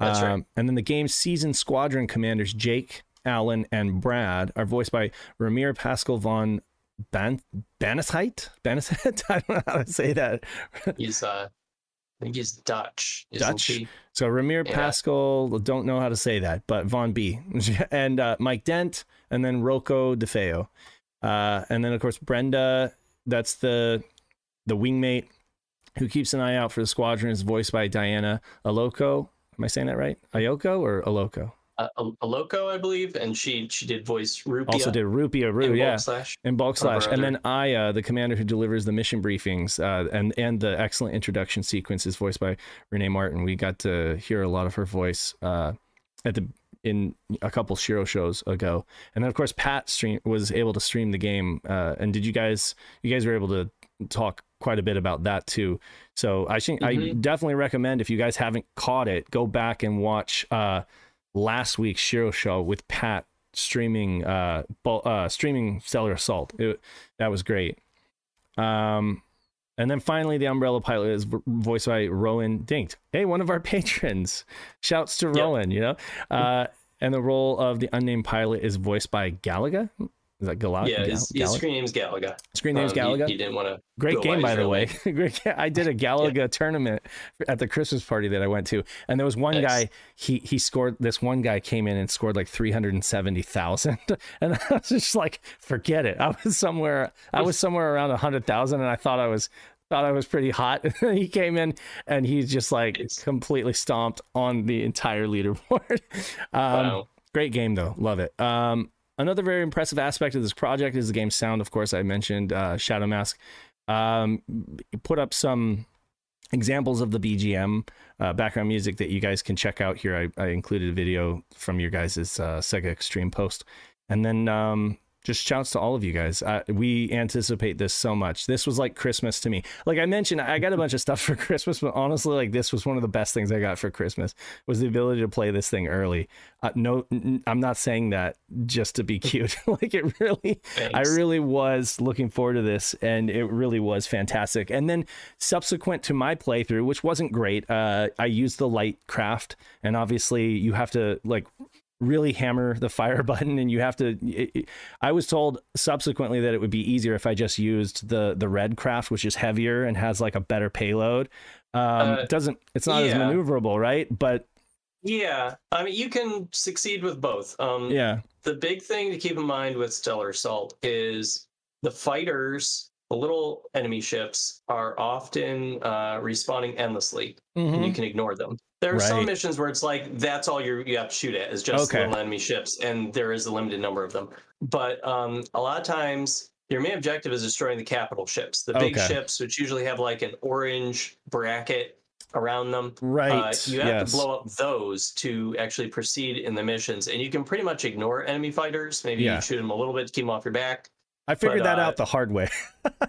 That's right. And then the game's seasoned squadron commanders, Jake, Alan, and Brad, are voiced by Ramir Pascal von Banishite? Banishite? I don't know how to say that. He's, I think he's Dutch. Dutch? So Ramir yeah. Pascal, don't know how to say that, but Von B. And Mike Dent, and then Rocco DeFeo. And then, of course, Brenda, that's the wingmate who keeps an eye out for the squadron, is voiced by Diana Aloko. Am I saying that right? Ayoko or Aloko? a Loco, I believe, and she did voice Rupiah. Also did Rupiah, Roo, yeah, Bulk Slash. And then Aya, the commander who delivers the mission briefings and the excellent introduction sequence, is voiced by Renee Martin. We got to hear a lot of her voice in a couple Shiro shows ago. And then of course Pat was able to stream the game. And did you guys were able to talk quite a bit about that too. So I think I definitely recommend, if you guys haven't caught it, go back and watch last week's Shiro show with Pat streaming streaming Stellar Assault. That was great. And then finally, the Umbrella Pilot is voiced by Rowan Dinkt. Hey, one of our patrons. Shouts to Rowan, you know? And the role of the unnamed pilot is voiced by Galaga. Is that Galaga? Yeah, his screen name's Galaga. Screen name's Galaga? He didn't want to. Great game, by the way. I did a Galaga tournament at the Christmas party that I went to. And there was one guy, he scored, this one guy came in and scored like 370,000. And I was just like, forget it. I was somewhere around 100,000, and I thought I was pretty hot. He came in and he's just like completely stomped on the entire leaderboard. Wow. Great game though. Love it. Another very impressive aspect of this project is the game's sound. Of course, I mentioned Shadow Mask. Put up some examples of the BGM background music that you guys can check out here. I included a video from your guys' Sega Extreme post. And then just shouts to all of you guys. We anticipate this so much. This was like Christmas to me. Like I mentioned, I got a bunch of stuff for Christmas, but honestly, like this was one of the best things I got for Christmas, was the ability to play this thing early. I'm not saying that just to be cute. Like it really, I really was looking forward to this, and it really was fantastic. And then subsequent to my playthrough, which wasn't great, I used the light craft, and obviously you have to like really hammer the fire button, and you have to I was told subsequently that it would be easier if I just used the red craft, which is heavier and has like a better payload. It's not as maneuverable, right? But yeah, I mean, you can succeed with both. The big thing to keep in mind with Stellar Assault is the fighters, the little enemy ships, are often respawning endlessly, and you can ignore them. There are some missions where it's like that's all you have to shoot at is just little enemy ships, and there is a limited number of them. But a lot of times your main objective is destroying the capital ships, the big ships, which usually have like an orange bracket around them. Right. You have to blow up those to actually proceed in the missions, and you can pretty much ignore enemy fighters. Maybe you shoot them a little bit to keep them off your back. I figured that out the hard way.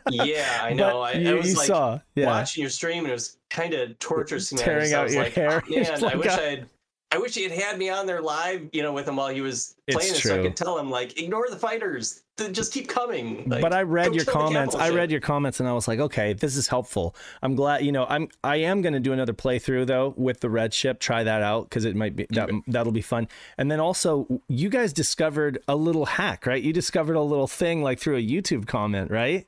Yeah, I know. I was like watching your stream, and it was kind of torturous. Tearing out your hair. Oh, man, like, I wish he had me on there live, you know, with him while he was playing it, so I could tell him, like, ignore the fighters. Just keep coming. Like, but I read your comments. I read your comments, and I was like, okay, this is helpful. I'm glad, you know, I am going to do another playthrough, though, with the red ship. Try that out, because it might be, that'll be fun. And then also, you guys discovered a little hack, right? You discovered a little thing, like, through a YouTube comment, right?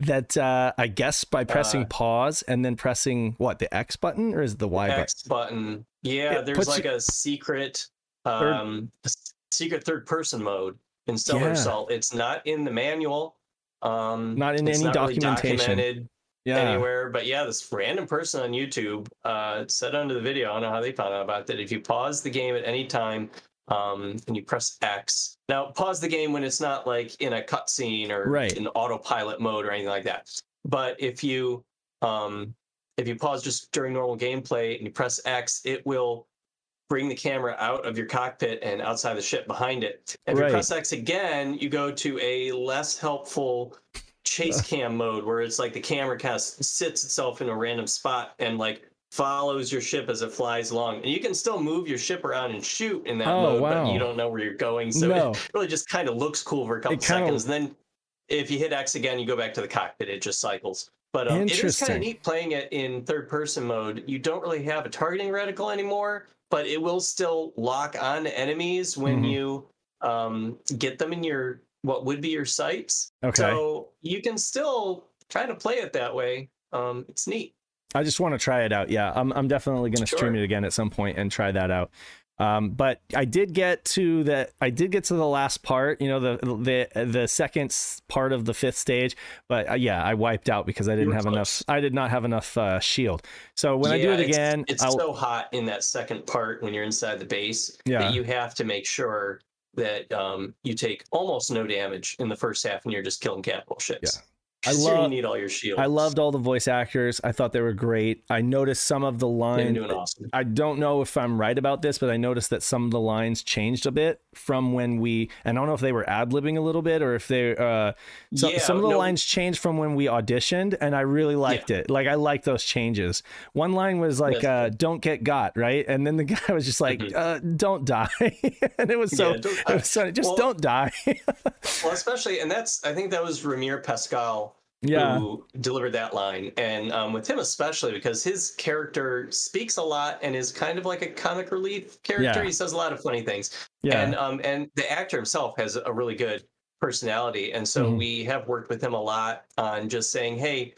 That I guess by pressing pause and then pressing what, the X button, or is it the Y button? X button. Yeah, there's like a secret third person mode in Stellar Assault. It's not in the manual. Not in any documentation. Really anywhere. But yeah, this random person on YouTube said under the video, I don't know how they found out about that. If you pause the game at any time, and you press X. Now, pause the game when it's not like in a cutscene or in autopilot mode or anything like that. But if you pause just during normal gameplay and you press X, it will bring the camera out of your cockpit and outside the ship behind it. And if you press X again, you go to a less helpful chase cam mode, where it's like the camera kind of sits itself in a random spot and like follows your ship as it flies along, and you can still move your ship around and shoot in that mode, but you don't know where you're going, so it really just kind of looks cool for a couple seconds, and then if you hit X again, you go back to the cockpit. It just cycles. But it is kind of neat playing it in third person mode. You don't really have a targeting reticle anymore, but it will still lock on to enemies when you get them in your what would be your sights, so you can still try to play it that way. It's neat. I just want to try it out. Yeah, I'm definitely going to stream it again at some point and try that out. But I did get to the last part, you know, the second part of the fifth stage. But yeah, I wiped out because I didn't have enough. I did not have enough shield. So when I do it again, it's so hot in that second part when you're inside the base that you have to make sure that you take almost no damage in the first half and you're just killing capital ships. Yeah. You need all your shields. I loved all the voice actors. I thought they were great. I noticed some of the lines. Awesome. I don't know if I'm right about this, but I noticed that some of the lines changed a bit from when we, and I don't know if they were ad-libbing a little bit or if they, some of the lines changed from when we auditioned, and I really liked it. Like, I liked those changes. One line was like, don't get got, right? And then the guy was just like, don't die. And it was so, it was so just don't die. Well, especially, and that's, I think that was Ramir Pascal who delivered that line, and with him especially because his character speaks a lot and is kind of like a comic relief character. He says a lot of funny things, and the actor himself has a really good personality, and so we have worked with him a lot on just saying, hey,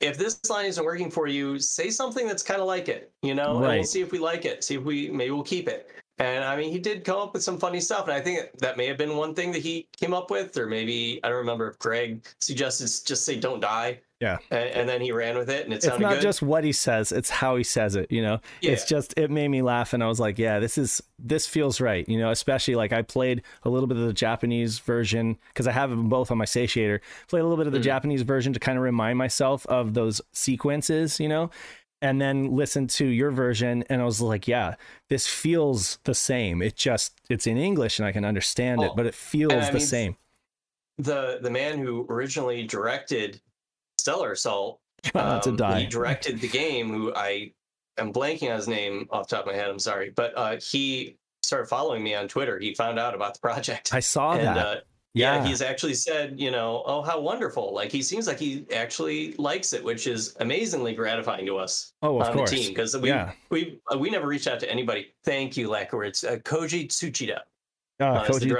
if this line isn't working for you, say something that's kind of like it, you know, and we'll see if we like it, see if we maybe we'll keep it. And I mean, he did come up with some funny stuff, and I think that may have been one thing that he came up with, or maybe I don't remember if Greg suggested just say "don't die." Yeah, and then he ran with it, and it sounded good. It's not just what he says; it's how he says it. You know, it's just it made me laugh, and I was like, "Yeah, this feels right." You know, especially like I played a little bit of the Japanese version because I have them both on my satiator. Played a little bit of the Japanese version to kind of remind myself of those sequences. You know. And then listen to your version, and I was like, yeah, this feels the same. It just, it's in English, and I can understand it, but it feels the same. The man who originally directed Stellar Assault, he directed the game, who I am blanking on his name off the top of my head, I'm sorry, but he started following me on Twitter. He found out about the project. I saw that. Yeah, he's actually said, you know, oh, how wonderful. Like, he seems like he actually likes it, which is amazingly gratifying to us on the team. Because we never reached out to anybody. Thank you, Lacquer. It's Koji Tsuchida. Koji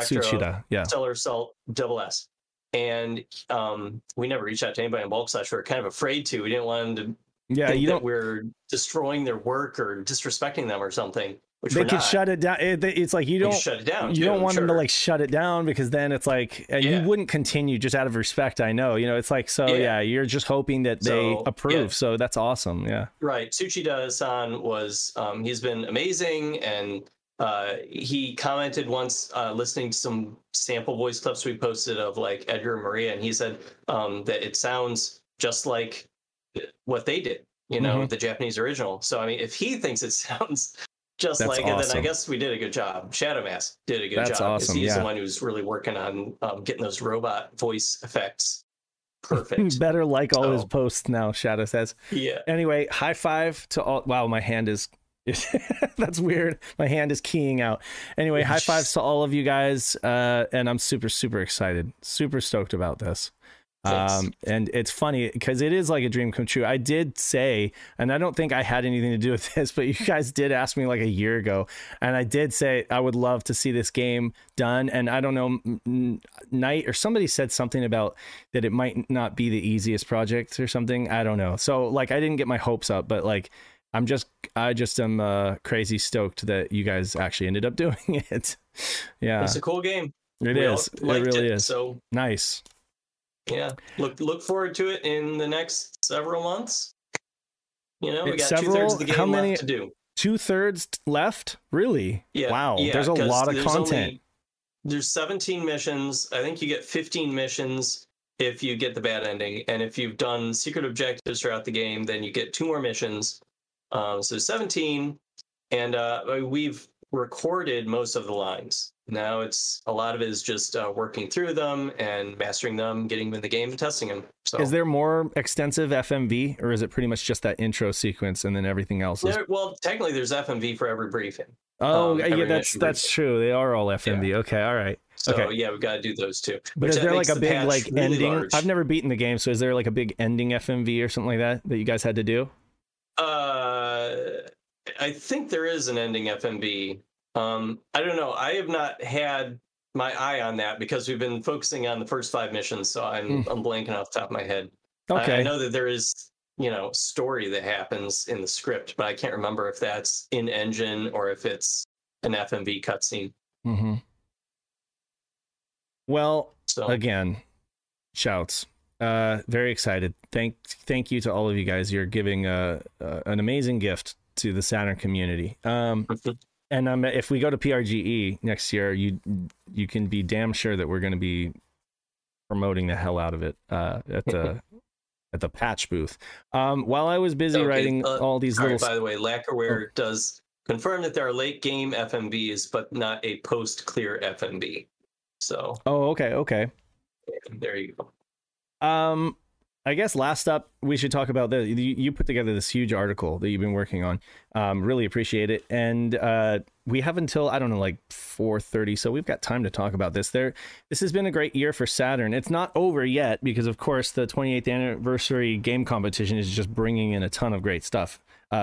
Tsuchida, Stellar Assault SS. And we never reached out to anybody on Bulk Slash. We were kind of afraid to. We didn't want them to think that we're destroying their work or disrespecting them or something. Which they could shut it down. It's like you don't shut it down. You don't want them to like shut it down, because then it's like, and you wouldn't continue just out of respect. I know, you know, it's like, so you're just hoping that they approve. So that's awesome. Yeah. Right. Tsuchida-san was, he's been amazing. And he commented once listening to some sample voice clips we posted of like Edgar and Maria. And he said that it sounds just like what they did, you know, the Japanese original. So, I mean, if he thinks it sounds That's like, and then I guess we did a good job. Shadow Mask did a good job. Awesome. He's the one who's really working on getting those robot voice effects perfect. Better like all his posts now, Shadow says. Yeah. Anyway, high five to all. Wow, my hand is. That's weird. My hand is keying out. Anyway, high fives to all of you guys, and I'm super excited, super stoked about this. And it's funny because it is like a dream come true. I did say, and I don't think I had anything to do with this, but you guys did ask me like a year ago, and I did say I would love to see this game done. And I don't know, Knight or somebody said something about that it might not be the easiest project or something. I don't know. So like I didn't get my hopes up, but like I just am crazy stoked that you guys actually ended up doing it. Yeah, it's a cool game. It really is. So nice. Yeah, look forward to it in the next several months. You know, we got 2/3 of the game left to do. 2/3 left? Really? Yeah. Wow, yeah, there's a lot of content. There's 17 missions. I think you get 15 missions if you get the bad ending. And if you've done secret objectives throughout the game, then you get 2 more missions. So 17. And we've recorded most of the lines. Now it's a lot of it is just working through them and mastering them, getting them in the game and testing them. So is there more extensive FMV, or is it pretty much just that intro sequence and then everything else? Well, technically there's FMV for every briefing. Oh, yeah, that's true. They are all FMV. Yeah. Okay. All right. So yeah, we've got to do those too. But is there like a big like ending? Large. I've never beaten the game. So is there like a big ending FMV or something like that you guys had to do? I think there is an ending FMV. I don't know. I have not had my eye on that because we've been focusing on the first 5 missions. So I'm blanking off the top of my head. Okay. I know that there is, you know, story that happens in the script, but I can't remember if that's in engine or if it's an FMV cutscene. Mm-hmm. Well, so, again, shouts. Very excited. Thank you to all of you guys. You're giving an amazing gift to the Saturn community. And if we go to PRGE next year, you can be damn sure that we're going to be promoting the hell out of it at the patch booth. While I was busy writing all these little... By the way, Lacquerware does confirm that there are late game FMVs, but not a post-clear FMV. So... Oh, okay. There you go. I guess last up, we should talk about this. You put together this huge article that you've been working on. Really appreciate it. And we have until, I don't know, like 4:30. So we've got time to talk about this. This has been a great year for Saturn. It's not over yet because, of course, the 28th anniversary game competition is just bringing in a ton of great stuff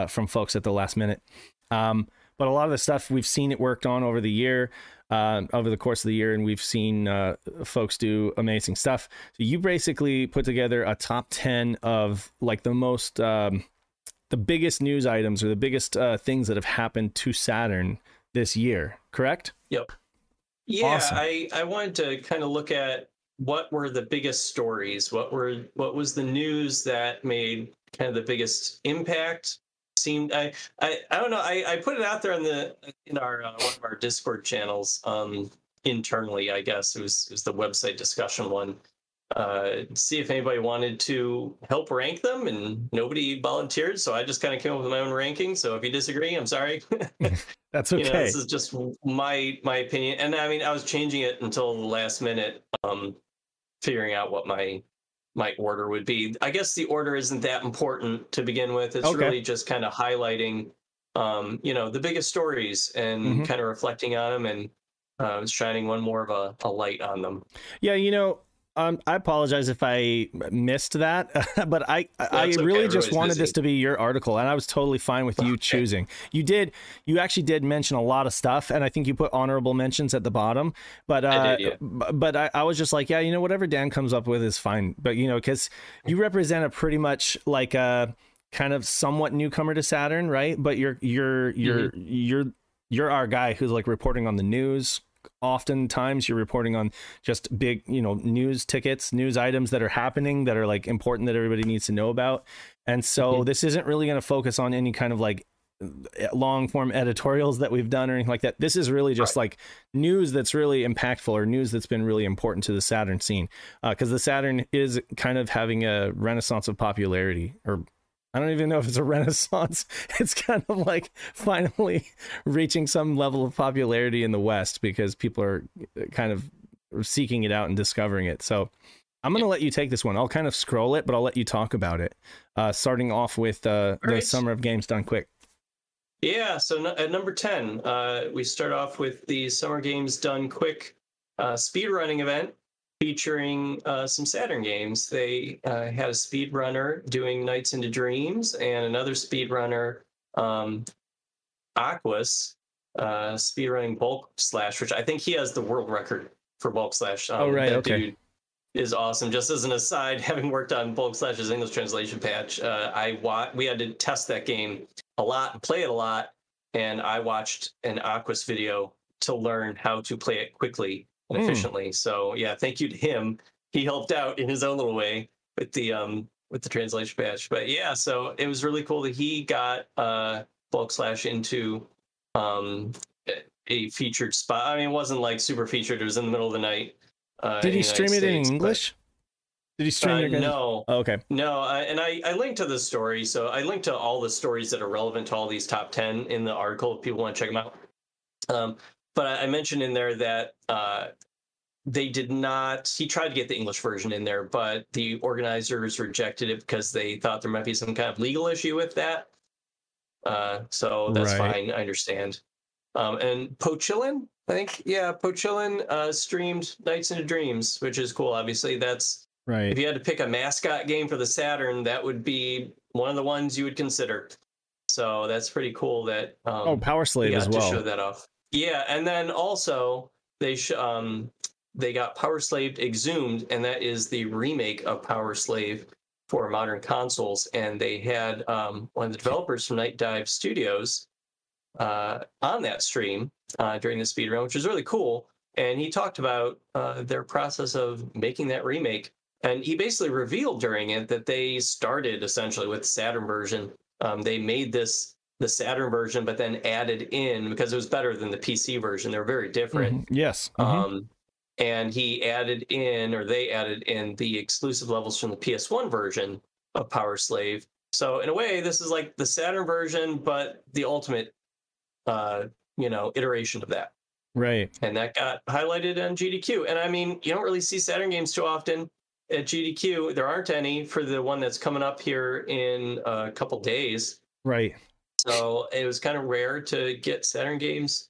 from folks at the last minute. But a lot of the stuff we've seen it worked on over the year, over the course of the year, and we've seen folks do amazing stuff. So you basically put together a top 10 of like the most, the biggest news items or the biggest things that have happened to Saturn this year, correct? Yep. Yeah, awesome. I wanted to kind of look at what were the biggest stories, what was the news that made kind of the biggest impact. I don't know. I put it out there in our one of our Discord channels internally. I guess it was the website discussion one. See if anybody wanted to help rank them, and nobody volunteered. So I just kind of came up with my own ranking. So if you disagree, I'm sorry. That's okay. This is just my opinion, and I mean I was changing it until the last minute, figuring out what my order would be. I guess the order isn't that important to begin with. It's really just kind of highlighting, the biggest stories and kind of reflecting on them and shining one more of a light on them. Yeah, I apologize if I missed that, but I really just wanted this to be your article, and I was totally fine with you choosing. You actually did mention a lot of stuff, and I think you put honorable mentions at the bottom. But I was just like, whatever Dan comes up with is fine. But because you represent a pretty much like a kind of somewhat newcomer to Saturn, right? But you're our guy who's like reporting on the news. Oftentimes you're reporting on just big, news tickets, news items that are happening that are like important that everybody needs to know about. And so this isn't really going to focus on any kind of like long form editorials that we've done or anything like that. This is really just like news that's really impactful or news that's been really important to the Saturn scene. Cause the Saturn is kind of having a renaissance of popularity, or I don't even know if it's a renaissance. It's kind of like finally reaching some level of popularity in the West because people are kind of seeking it out and discovering it. So I'm going to let you take this one. I'll kind of scroll it, but I'll let you talk about it. Starting off with the Summer of Games Done Quick. Yeah. So at number 10, we start off with the Summer Games Done Quick speedrunning event, featuring some Saturn games. They had a speedrunner doing Nights into Dreams and another speedrunner, Aquas, speedrunning Bulk Slash, which I think he has the world record for Bulk Slash. Dude is awesome. Just as an aside, having worked on Bulk Slash's English translation patch, we had to test that game a lot and play it a lot, and I watched an Aquas video to learn how to play it quickly and efficiently. So yeah, thank you to him. He helped out in his own little way with the translation patch. But yeah, so it was really cool that he got Bulk Slash into a featured spot. I mean, it wasn't like super featured. It was in the middle of the night. Did he stream it in English? Did he stream it again? No. Oh, okay. No, I linked to the story. So I linked to all the stories that are relevant to all these top 10 in the article if people want to check them out. But I mentioned in there that he tried to get the English version in there, but the organizers rejected it because they thought there might be some kind of legal issue with that. So that's fine. I understand. And Pochillin, I think. Yeah, Pochillin streamed Nights into Dreams, which is cool. Obviously, that's right. If you had to pick a mascot game for the Saturn, that would be one of the ones you would consider. So that's pretty cool that Power Slave as well. To show that off. Yeah, and then also they got Power Slave Exhumed, and that is the remake of Power Slave for modern consoles. And they had one of the developers from Night Dive Studios on that stream during the speedrun, which was really cool. And he talked about their process of making that remake. And he basically revealed during it that they started essentially with the Saturn version. They made this the Saturn version, but then added in, because it was better than the PC version. They're very different. Mm-hmm. Yes. Mm-hmm. And he added in, or they added in, the exclusive levels from the PS1 version of Power Slave. So in a way, this is like the Saturn version, but the ultimate, you know, iteration of that. Right. And that got highlighted on GDQ. And I mean, you don't really see Saturn games too often at GDQ. There aren't any for the one that's coming up here in a couple days. Right. So it was kind of rare to get Saturn games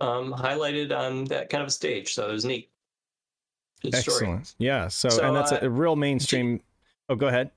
highlighted on that kind of a stage. So it was neat. Excellent. Yeah. So and that's a real mainstream. Oh, go ahead.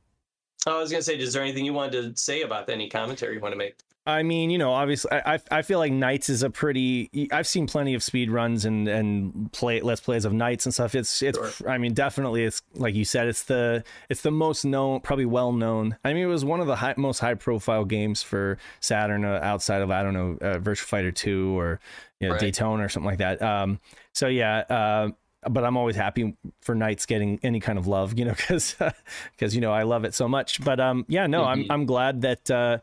I was going to say, is there anything you wanted to say about that? Any commentary you want to make? I mean, you know, obviously, I feel like Knights is a pretty. I've seen plenty of speed runs and let's plays of Knights and stuff. It's. Sure. I mean, definitely, it's like you said, it's the most known, probably well known. I mean, it was one of the most high profile games for Saturn outside of, I don't know, Virtua Fighter 2 or, you know, right, Daytona or something like that. So yeah. But I'm always happy for Knights getting any kind of love, you know, because you know, I love it so much. But yeah, no, mm-hmm. I'm glad that.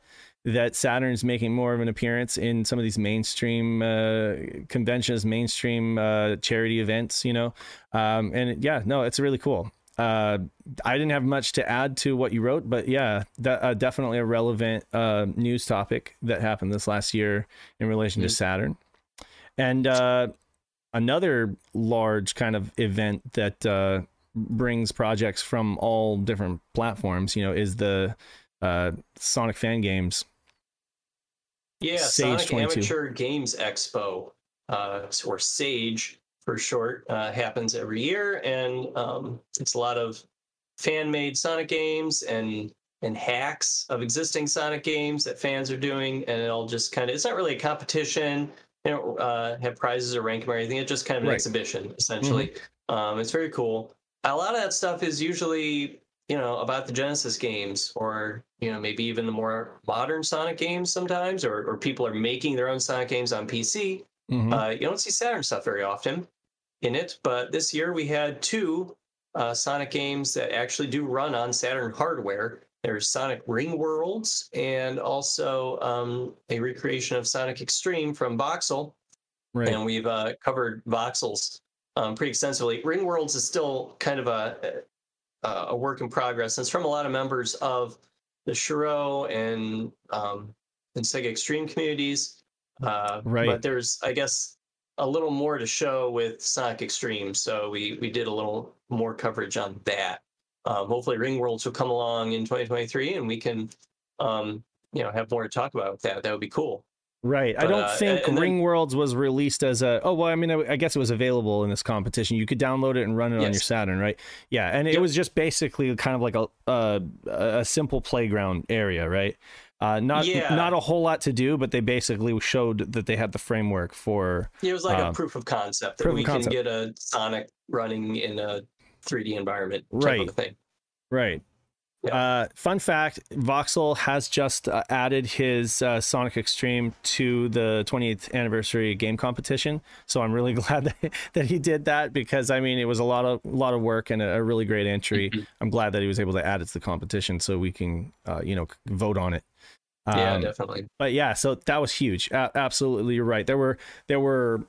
That Saturn's making more of an appearance in some of these mainstream conventions, mainstream charity events, you know. And yeah, no, it's really cool. I didn't have much to add to what you wrote, but yeah, definitely a relevant news topic that happened this last year in relation mm-hmm. to Saturn. And another large kind of event that brings projects from all different platforms, you know, is the Sonic Fan Games. Yeah, Sonic 22. Amateur Games Expo, or SAGE for short, happens every year, and it's a lot of fan-made Sonic games and hacks of existing Sonic games that fans are doing, and it all just kind of, it's not really a competition, you know, have prizes or rank them or anything, it's just kind of an right. exhibition, essentially. Mm-hmm. It's very cool. A lot of that stuff is usually, you know, about the Genesis games, or, you know, maybe even the more modern Sonic games sometimes, or people are making their own Sonic games on PC. Mm-hmm. You don't see Saturn stuff very often in it, but this year we had two Sonic games that actually do run on Saturn hardware. There's Sonic Ring Worlds, and also a recreation of Sonic Extreme from Voxel. Right. And we've covered Voxel's pretty extensively. Ring Worlds is still kind of a work in progress. It's from a lot of members of the Shiro and Sega Extreme communities. Right. But there's, I guess, a little more to show with Sonic Extreme. So we did a little more coverage on that. Hopefully Ring Worlds will come along in 2023 and we can, you know, have more to talk about with that. That would be cool. Right. But I don't think Ring Worlds was released as a, oh, well, I mean, I guess it was available in this competition. You could download it and run it yes. on your Saturn, right? Yeah. And it yep. was just basically kind of like a simple playground area, right? Not a whole lot to do, but they basically showed that they had the framework for. It was like a proof of concept that we can get a Sonic running in a 3D environment. Right. Type of thing. Right. Fun fact, Voxel has just added his Sonic Extreme to the 28th anniversary game competition, so I'm really glad that he did that, because I mean, it was a lot of work and a really great entry. Mm-hmm. I'm glad that he was able to add it to the competition so we can you know, vote on it. Yeah, definitely. But yeah, so that was huge. Absolutely, you're right. There were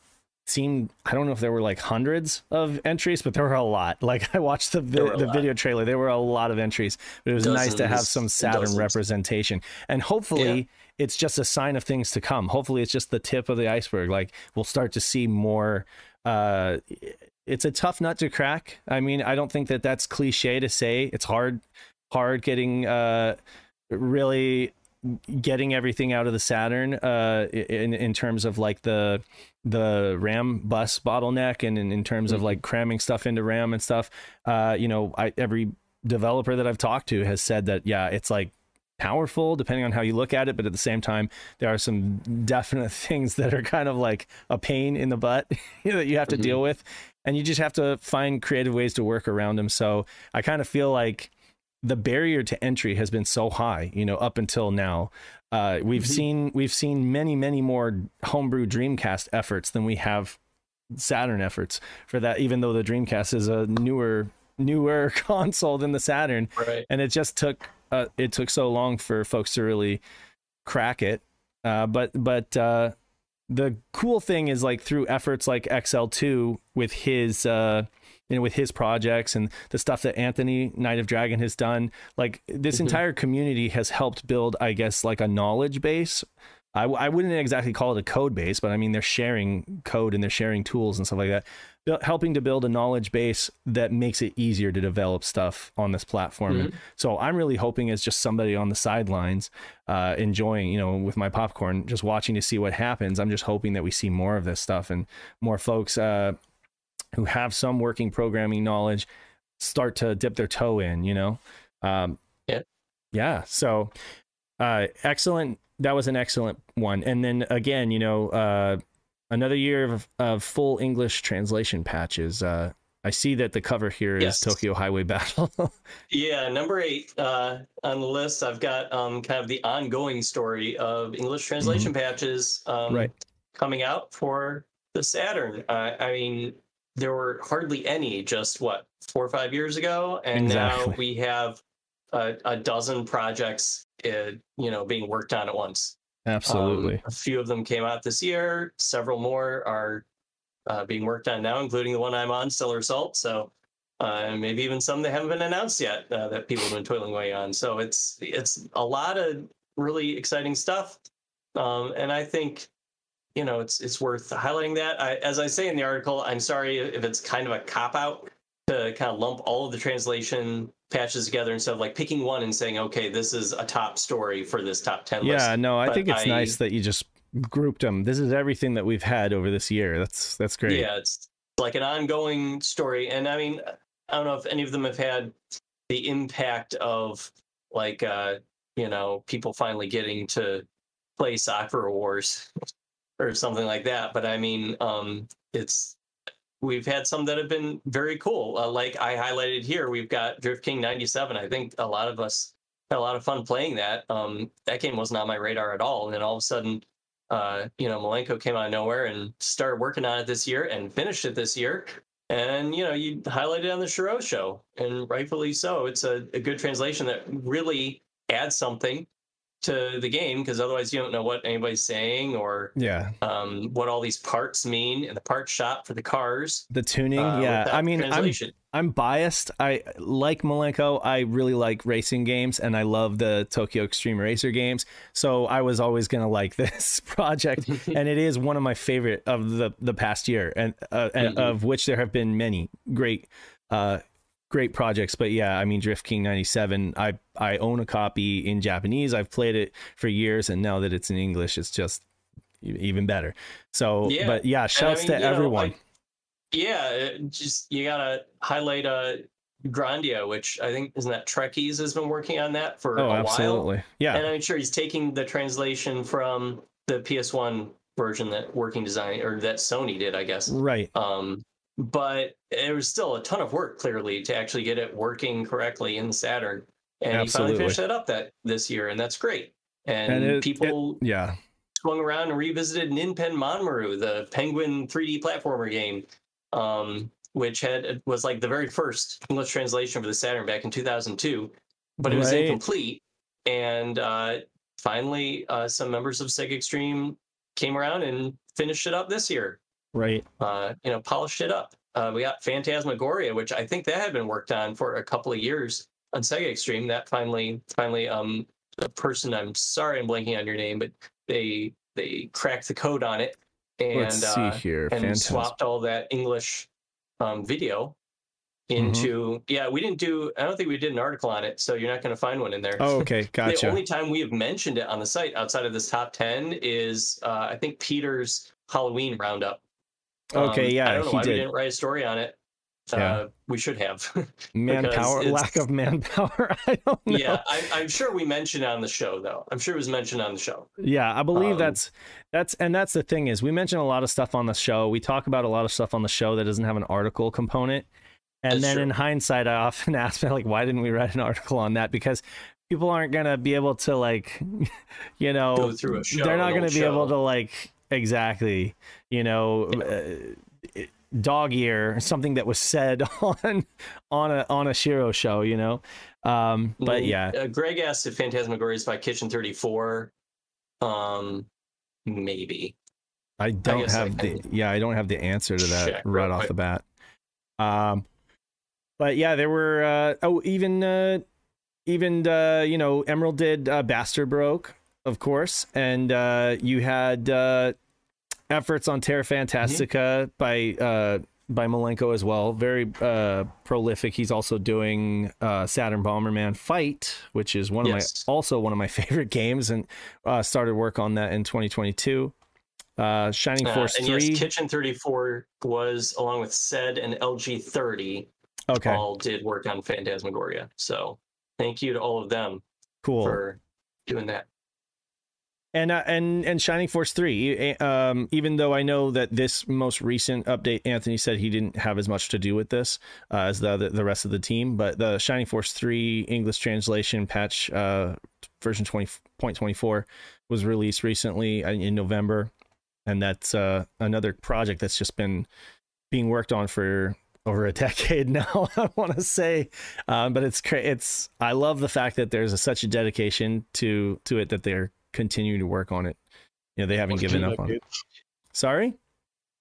seemed, I don't know if there were like hundreds of entries, but there were a lot. Like, I watched the video trailer, there were a lot of entries, but it was nice to have some Saturn representation. And hopefully it's just a sign of things to come. Hopefully it's just the tip of the iceberg. Like, we'll start to see more. It's a tough nut to crack. I mean, I don't think that that's cliche to say. It's hard getting really getting everything out of the Saturn in terms of like the RAM bus bottleneck, and in terms of like cramming stuff into RAM and stuff. You know, every developer that I've talked to has said that, yeah, it's like powerful depending on how you look at it, but at the same time, there are some definite things that are kind of like a pain in the butt that you have to deal with, and you just have to find creative ways to work around them. So I kind of feel like the barrier to entry has been so high, you know, up until now. We've seen many more homebrew Dreamcast efforts than we have Saturn efforts for that, even though the Dreamcast is a newer console than the Saturn. Right. And it just took it took so long for folks to really crack it. But the cool thing is, like, through efforts like XL2 with his with his projects and the stuff that Anthony, Knight of Dragon, has done, like, this entire community has helped build, I guess, like a knowledge base. I wouldn't exactly call it a code base, but I mean, they're sharing code and they're sharing tools and stuff like that, helping to build a knowledge base that makes it easier to develop stuff on this platform. And so I'm really hoping it's just somebody on the sidelines enjoying, you know, with my popcorn, just watching to see what happens. I'm just hoping that we see more of this stuff and more folks who have some working programming knowledge start to dip their toe in, you know? So excellent. That was an excellent one. And then again, you know, another year of full English translation patches. I see that the cover here is Tokyo Highway Battle. Number 8 on the list. I've got kind of the ongoing story of English translation patches coming out for the Saturn. I mean, there were hardly any just, 4 or 5 years ago? And now we have a dozen projects being worked on at once. A few of them came out this year. Several more are being worked on now, including the one I'm on, Stellar Assault. So maybe even some that haven't been announced yet that people have been toiling away on. So it's a lot of really exciting stuff. And I think, you know, it's worth highlighting that. As I say in the article, I'm sorry if it's kind of a cop-out to kind of lump all of the translation patches together instead of, like, picking one and saying, okay, this is a top story for this top 10 list. Yeah, no, I think it's nice that you just grouped them. This is everything that we've had over this year. That's great. Yeah, it's like an ongoing story. And, I mean, I don't know if any of them have had the impact of, like, people finally getting to play soccer wars or something like that. But I mean, we've had some that have been very cool. Like I highlighted here, we've got Drift King 97. I think a lot of us had a lot of fun playing that. That game wasn't on my radar at all. And then all of a sudden, Malenko came out of nowhere and started working on it this year and finished it this year. And, you know, you highlighted it on the Shiro Show, and rightfully so. It's a good translation that really adds something to the game, because otherwise you don't know what anybody's saying or what all these parts mean in the part shop for the cars, the tuning. I mean, I'm biased. I like Malenko. I really like racing games, and I love the Tokyo Extreme Racer games, so I was always gonna like this project. And it is one of my favorite of the past year, and of which there have been many great projects. But yeah, I mean, Drift King 97, I own a copy in Japanese. I've played it for years, and now that it's in English, it's just even better. So but yeah, shouts to everyone. You gotta highlight Grandia, which I think isn't that Trekkies has been working on that for a while. Yeah, and I'm sure he's taking the translation from the PS1 version that Working Design or that Sony did, I guess, right? But it was still a ton of work, clearly, to actually get it working correctly in Saturn. And he finally finished that up this year, and that's great. And people swung around and revisited Ninpen Mamoru, the Penguin 3D platformer game, which was like the very first English translation for the Saturn back in 2002. But it was incomplete. And finally, some members of Sega Extreme came around and finished it up this year. Right. Polished it up. We got Phantasmagoria, which I think that had been worked on for a couple of years on Sega Extreme. That finally, the person, I'm sorry, I'm blanking on your name, but they cracked the code on it and swapped all that English video into. Yeah, I don't think we did an article on it, so you're not going to find one in there. Oh, okay, gotcha. The only time we have mentioned it on the site outside of this top 10 is I think Peter's Halloween roundup. Okay, yeah, I don't know why we didn't write a story on it. We should have. Manpower, lack of manpower. I don't know. Yeah, I'm sure we mentioned it on the show, though. I'm sure it was mentioned on the show. Yeah, I believe that's the thing is we mention a lot of stuff on the show. We talk about a lot of stuff on the show that doesn't have an article component, And that's then true. In hindsight, I often ask, like, why didn't we write an article on that? Because people aren't going to be able to, like, you know, go through a show, they're not going to be able to, like, exactly, you know, dog ear something that was said on a Shiro show, you know. But yeah, Greg asked if Phantasmagoria is by Kitchen 34. Maybe I don't have the answer to that right off the bat. But yeah, there were you know, Emerald did Bastard Broke, of course, and you had efforts on Terra Fantastica by Malenko as well. Very prolific. He's also doing Saturn Bomberman Fight, which is also one of my favorite games, and started work on that in 2022. Shining Force 3. Yes, Kitchen 34 was, along with Sed and LG30, all did work on Phantasmagoria. So thank you to all of them for doing that. And Shining Force 3, even though I know that this most recent update, Anthony said he didn't have as much to do with this as the rest of the team, but the Shining Force 3 English translation patch version 20.24 was released recently in November, and that's another project that's just been being worked on for over a decade now, I want to say, but it's I love the fact that there's such a dedication to it that they're continuing to work on it. You know, they haven't given up on it. Sorry?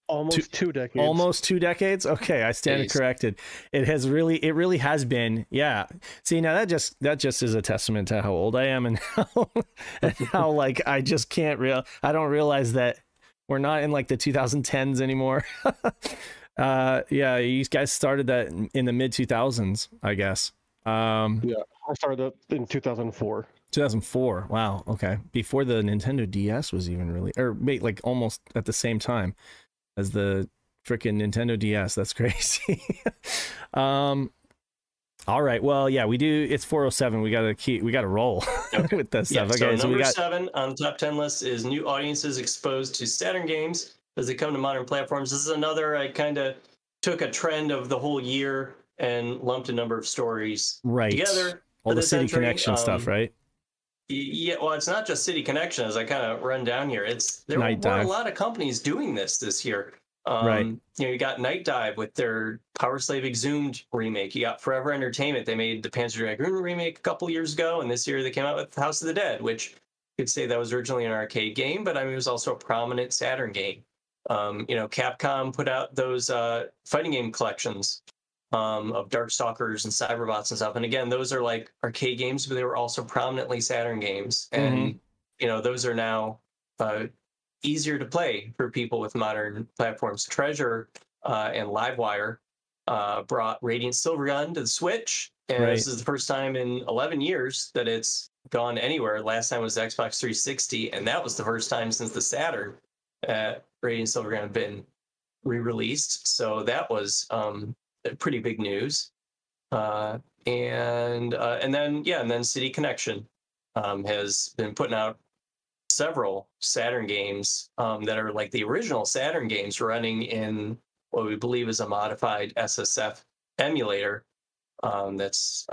Almost two decades. Almost 2 decades? Okay, I stand corrected. It really has been. Yeah. See, now that just is a testament to how old I am and how like I just can't I don't realize that we're not in like the 2010s anymore. Yeah, you guys started that in the mid 2000s, I guess. Yeah, I started up in 2004. 2004. Wow. Okay. Before the Nintendo DS was even really, or wait, like almost at the same time as the freaking Nintendo DS. That's crazy. All right. Well, yeah, we do. It's 4:07. We got to roll with this stuff. Okay. So number seven on the top 10 list is new audiences exposed to Saturn games as they come to modern platforms. This is another, I kind of took a trend of the whole year and lumped a number of stories together. All the City Connection stuff, right? Yeah, well, it's not just City Connection, as I kind of run down here. There were a lot of companies doing this year. You know, you got Night Dive with their Power Slave Exhumed remake. You got Forever Entertainment. They made the Panzer Dragoon remake a couple years ago, and this year they came out with House of the Dead, which you could say that was originally an arcade game, but I mean, it was also a prominent Saturn game. You know, Capcom put out those fighting game collections of Darkstalkers and Cyberbots and stuff, and again, those are like arcade games, but they were also prominently Saturn games, and you know, those are now easier to play for people with modern platforms. Treasure and Livewire brought Radiant Silvergun to the Switch, and this is the first time in 11 years that it's gone anywhere. Last time was the Xbox 360, and that was the first time since the Saturn Radiant Silvergun had been re-released, so that was pretty big news. And then City Connection has been putting out several Saturn games that are like the original Saturn games running in what we believe is a modified SSF emulator that's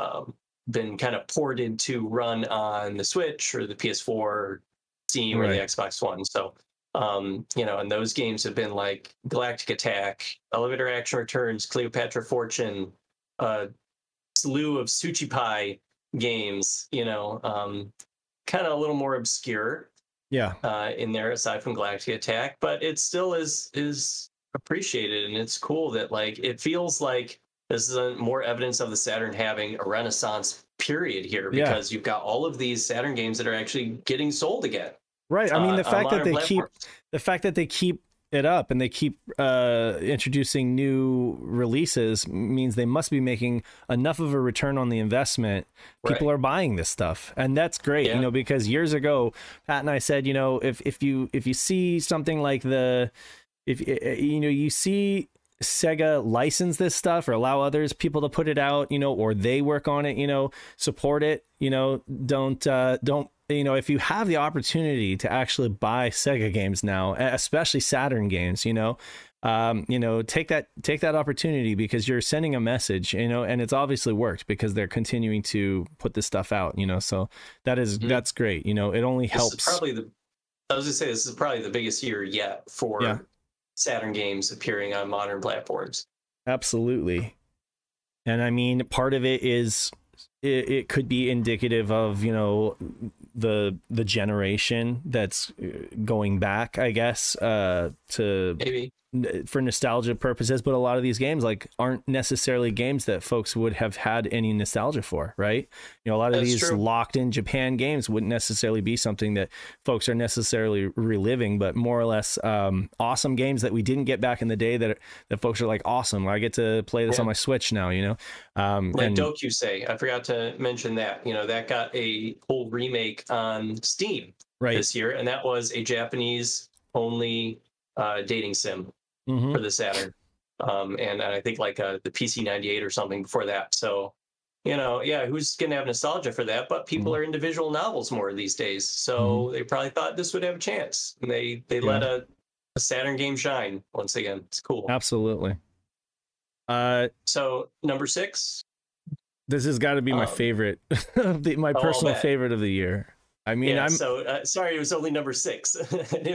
been kind of ported to run on the Switch or the PS4 or Steam or the Xbox One. So you know, and those games have been like Galactic Attack, Elevator Action Returns, Cleopatra Fortune, slew of Tsuchipai games, you know, kind of a little more obscure in there aside from Galactic Attack, but it still is appreciated, and it's cool that like it feels like this is more evidence of the Saturn having a renaissance period here, because you've got all of these Saturn games that are actually getting sold again. Right. I mean, the fact that they keep it up and they keep introducing new releases means they must be making enough of a return on the investment. People are buying this stuff, and that's great. You know, because years ago, Pat and I said, you know, if you see something like you see Sega license this stuff or allow people to put it out, you know, or they work on it, you know, support it, you know, don't. You know, if you have the opportunity to actually buy Sega games now, especially Saturn games, you know, you know, take that opportunity, because you're sending a message, you know, and it's obviously worked because they're continuing to put this stuff out, you know, so that is, that's great. You know, it only helps. This is probably the, I was gonna say, this is probably the biggest year yet for Saturn games appearing on modern platforms. Absolutely. And I mean, part of it is, it could be indicative of, you know, the generation that's going back, I guess, to maybe for nostalgia purposes. But a lot of these games like aren't necessarily games that folks would have had any nostalgia for, right? You know, a lot of these locked in Japan games wouldn't necessarily be something that folks are necessarily reliving, but more or less awesome games that we didn't get back in the day that folks are like, awesome, I get to play this on my Switch now, you know. Like Dokusei, I forgot to mention that, you know, that got a whole remake on Steam this year, and that was a Japanese only dating sim for the Saturn, and I think like the PC-98 or something before that. So, you know, yeah, who's gonna have nostalgia for that? But people are into visual novels more these days, so they probably thought this would have a chance, and they let a Saturn game shine once again. It's cool. Absolutely. So number 6, this has got to be my favorite my personal favorite of the year. I mean, yeah, I'm so sorry, it was only number 6.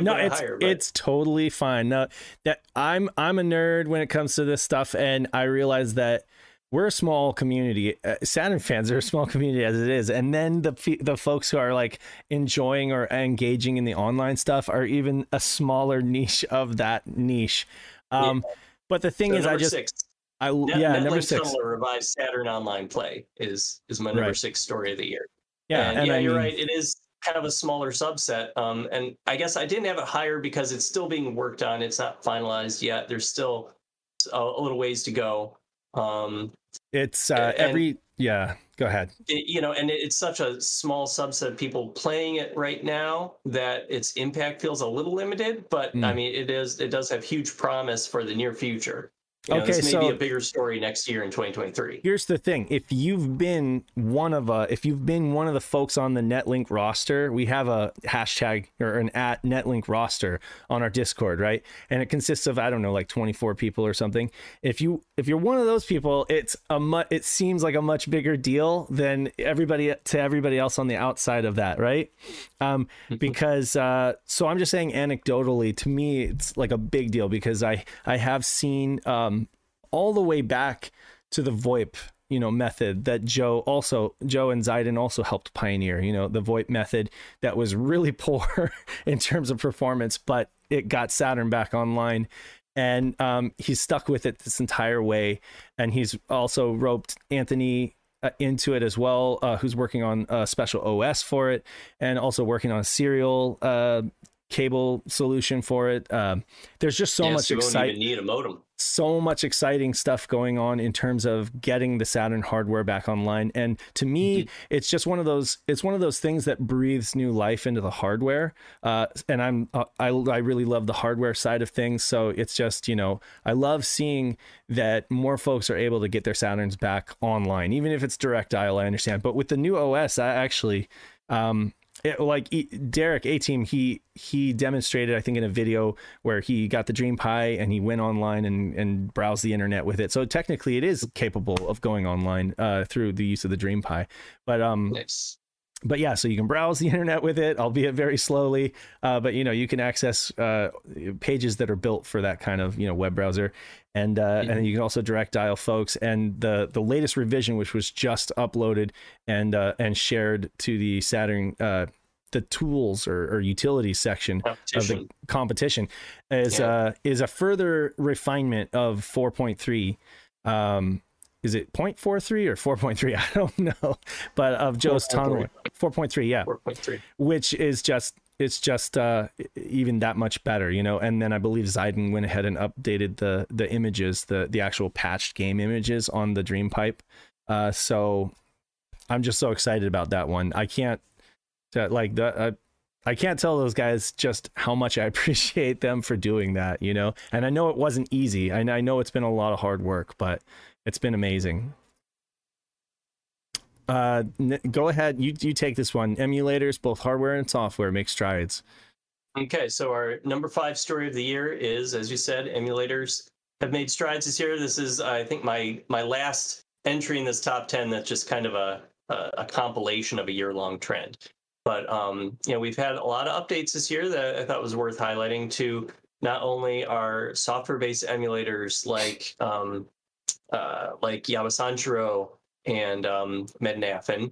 No, it's totally fine. No, that I'm a nerd when it comes to this stuff, and I realize that we're a small community. Saturn fans are a small community as it is, and then the folks who are like enjoying or engaging in the online stuff are even a smaller niche of that niche. But the thing is, number 6, revised Saturn online play is my number 6 story of the year. Yeah, and yeah, I mean, you're right. It is kind of a smaller subset. And I guess I didn't have it higher because it's still being worked on. It's not finalized yet. There's still a little ways to go. It's go ahead. You know, and it's such a small subset of people playing it right now that its impact feels a little limited. But I mean, it does have huge promise for the near future. You know, this may be a bigger story next year in 2023. Here's the thing: if you've been one of the folks on the Netlink roster, we have a hashtag or an @Netlink roster on our Discord, right? And it consists of, I don't know, like 24 people or something. If you're one of those people, it seems like a much bigger deal than everybody else on the outside of that, right? Because so I'm just saying, anecdotally, to me, it's like a big deal because I have seen. All the way back to the VoIP, you know, method that Joe and Zidon also helped pioneer, you know, the VoIP method that was really poor in terms of performance, but it got Saturn back online, and he's stuck with it this entire way. And he's also roped Anthony into it as well, who's working on a special OS for it, and also working on a serial cable solution for it. There's just so much exciting. Need a modem. So much exciting stuff going on in terms of getting the Saturn hardware back online. And to me, it's just one of those things that breathes new life into the hardware. And I really love the hardware side of things. So it's just, you know, I love seeing that more folks are able to get their Saturns back online, even if it's direct dial, I understand. But with the new OS, I actually, Derek A-Team, he demonstrated, I think, in a video where he got the Dream Pi and he went online and browsed the internet with it. So technically it is capable of going online through the use of the Dream Pi. But nice. But yeah, so you can browse the internet with it, albeit very slowly. But, you know, you can access pages that are built for that kind of, you know, web browser. And and you can also direct dial folks. And the latest revision, which was just uploaded and shared to the Saturn, the tools or utilities section of the competition, is a further refinement of 4.3. Is it 0.43 or 4.3? I don't know. But of Joe's tunnel, 4.3, yeah. 4.3. Which is just, it's just even that much better, you know. And then I believe Zidon went ahead and updated the images, the actual patched game images on the Dream Pipe. So I'm just so excited about that one. I can't, like, I can't tell those guys just how much I appreciate them for doing that, you know. And I know it wasn't easy. And I know it's been a lot of hard work, but it's been amazing. Go ahead, you take this one. Emulators, both hardware and software, make strides. Okay, so our number 5 story of the year is, as you said, emulators have made strides this year. This is, I think, my last entry in this top 10 that's just kind of a compilation of a year-long trend. But, you know, we've had a lot of updates this year that I thought was worth highlighting to not only our software-based emulators like Yabasanshiro and Mednafen,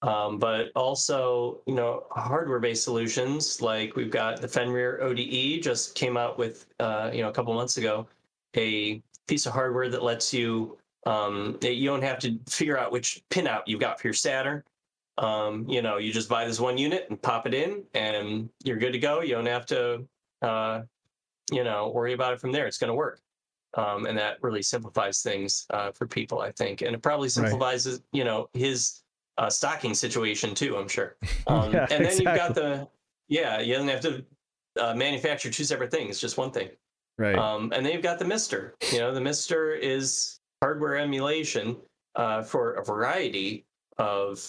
but also, you know, hardware-based solutions. Like we've got the Fenrir ODE just came out with, you know, a couple months ago, a piece of hardware that lets you, you don't have to figure out which pinout you've got for your Saturn. You know, you just buy this one unit and pop it in and you're good to go. You don't have to, you know, worry about it from there. It's going to work. And that really simplifies things for people, I think. And it probably simplifies, right, you know, his stocking situation too, I'm sure. Yeah, and then exactly. You've got the, yeah, you don't have to manufacture two separate things, just one thing. Right. And then you've got the Mister. You know, the Mister is hardware emulation for a variety of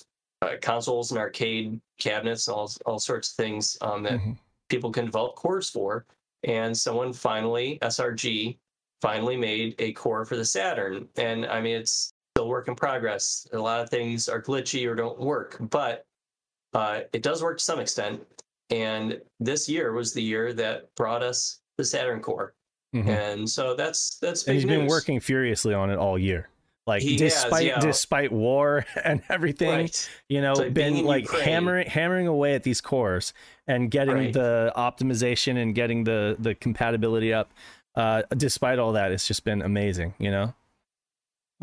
consoles and arcade cabinets, all sorts of things that mm-hmm. people can develop cores for. And someone finally, SRG, finally made a core for the Saturn. And I mean, it's still work in progress. A lot of things are glitchy or don't work, but it does work to some extent. And this year was the year that brought us the Saturn core. Mm-hmm. And so that's big news. And he's been working furiously on it all year. Like he despite war and everything, right, you know, like been like Ukraine, hammering away at these cores and getting right, the optimization and getting the compatibility up. Despite all that, it's just been amazing, you know,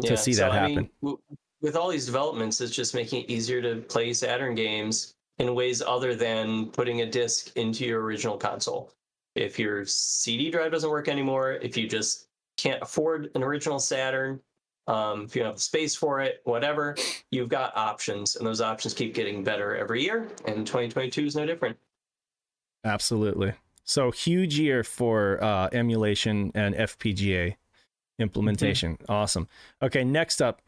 yeah, to see that happen. I mean, with all these developments, it's just making it easier to play Saturn games in ways other than putting a disc into your original console. If your CD drive doesn't work anymore, if you just can't afford an original Saturn, if you don't have the space for it, whatever, you've got options, and those options keep getting better every year, and 2022 is no different. Absolutely. So huge year for emulation and FPGA implementation. Mm-hmm. Awesome. Okay, next up,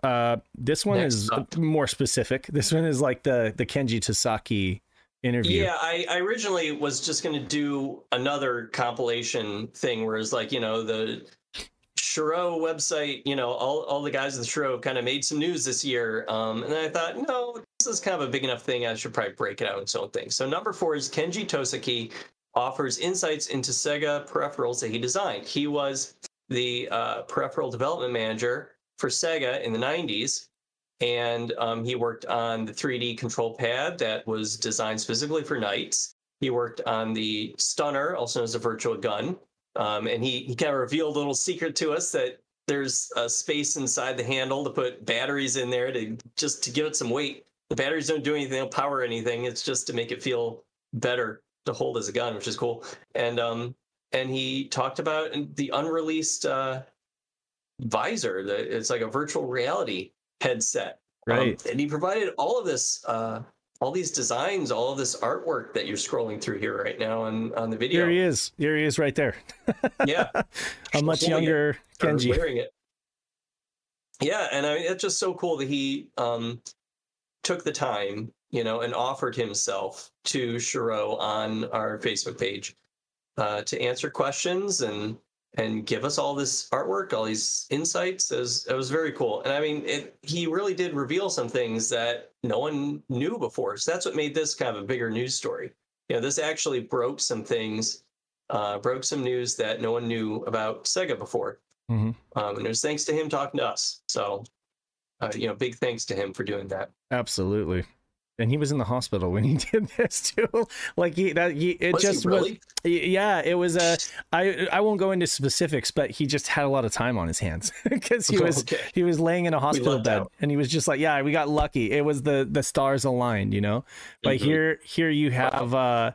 this one is more specific. This one is like the Kenji Tasaki interview. Yeah, I originally was just going to do another compilation thing where it's like, you know, the Shiro website, you know, all the guys at the Shiro have kind of made some news this year. And then I thought, no, this is kind of a big enough thing. I should probably break it out in its own thing. So number 4 is Kenji Tosaki offers insights into Sega peripherals that he designed. He was the peripheral development manager for Sega in the 90s, and he worked on the 3D control pad that was designed specifically for Knights. He worked on the Stunner, also known as the Virtual Gun, and he kind of revealed a little secret to us that there's a space inside the handle to put batteries in there to give it some weight. The batteries don't do anything, they don't power anything. It's just to make it feel better to hold as a gun, which is cool. And and he talked about the unreleased visor. It's like a virtual reality headset, right? And he provided all of this, all these designs, all of this artwork that you're scrolling through here right now on the video. Here he is. Here he is, right there. Yeah, a much younger Kenji wearing it. Yeah, and I mean, it's just so cool that he took the time, you know, and offered himself to Shiro on our Facebook page to answer questions and give us all this artwork, all these insights. It was very cool. And I mean, he really did reveal some things that no one knew before. So that's what made this kind of a bigger news story. You know, this actually broke some things, broke some news that no one knew about Sega before. Mm-hmm. And it was thanks to him talking to us. So, you know, big thanks to him for doing that. Absolutely. And he was in the hospital when he did this too. Like I won't go into specifics, but he just had a lot of time on his hands because he was laying in a hospital bed out, and he was just like, yeah, we got lucky. It was the stars aligned, you know, but mm-hmm. here you have,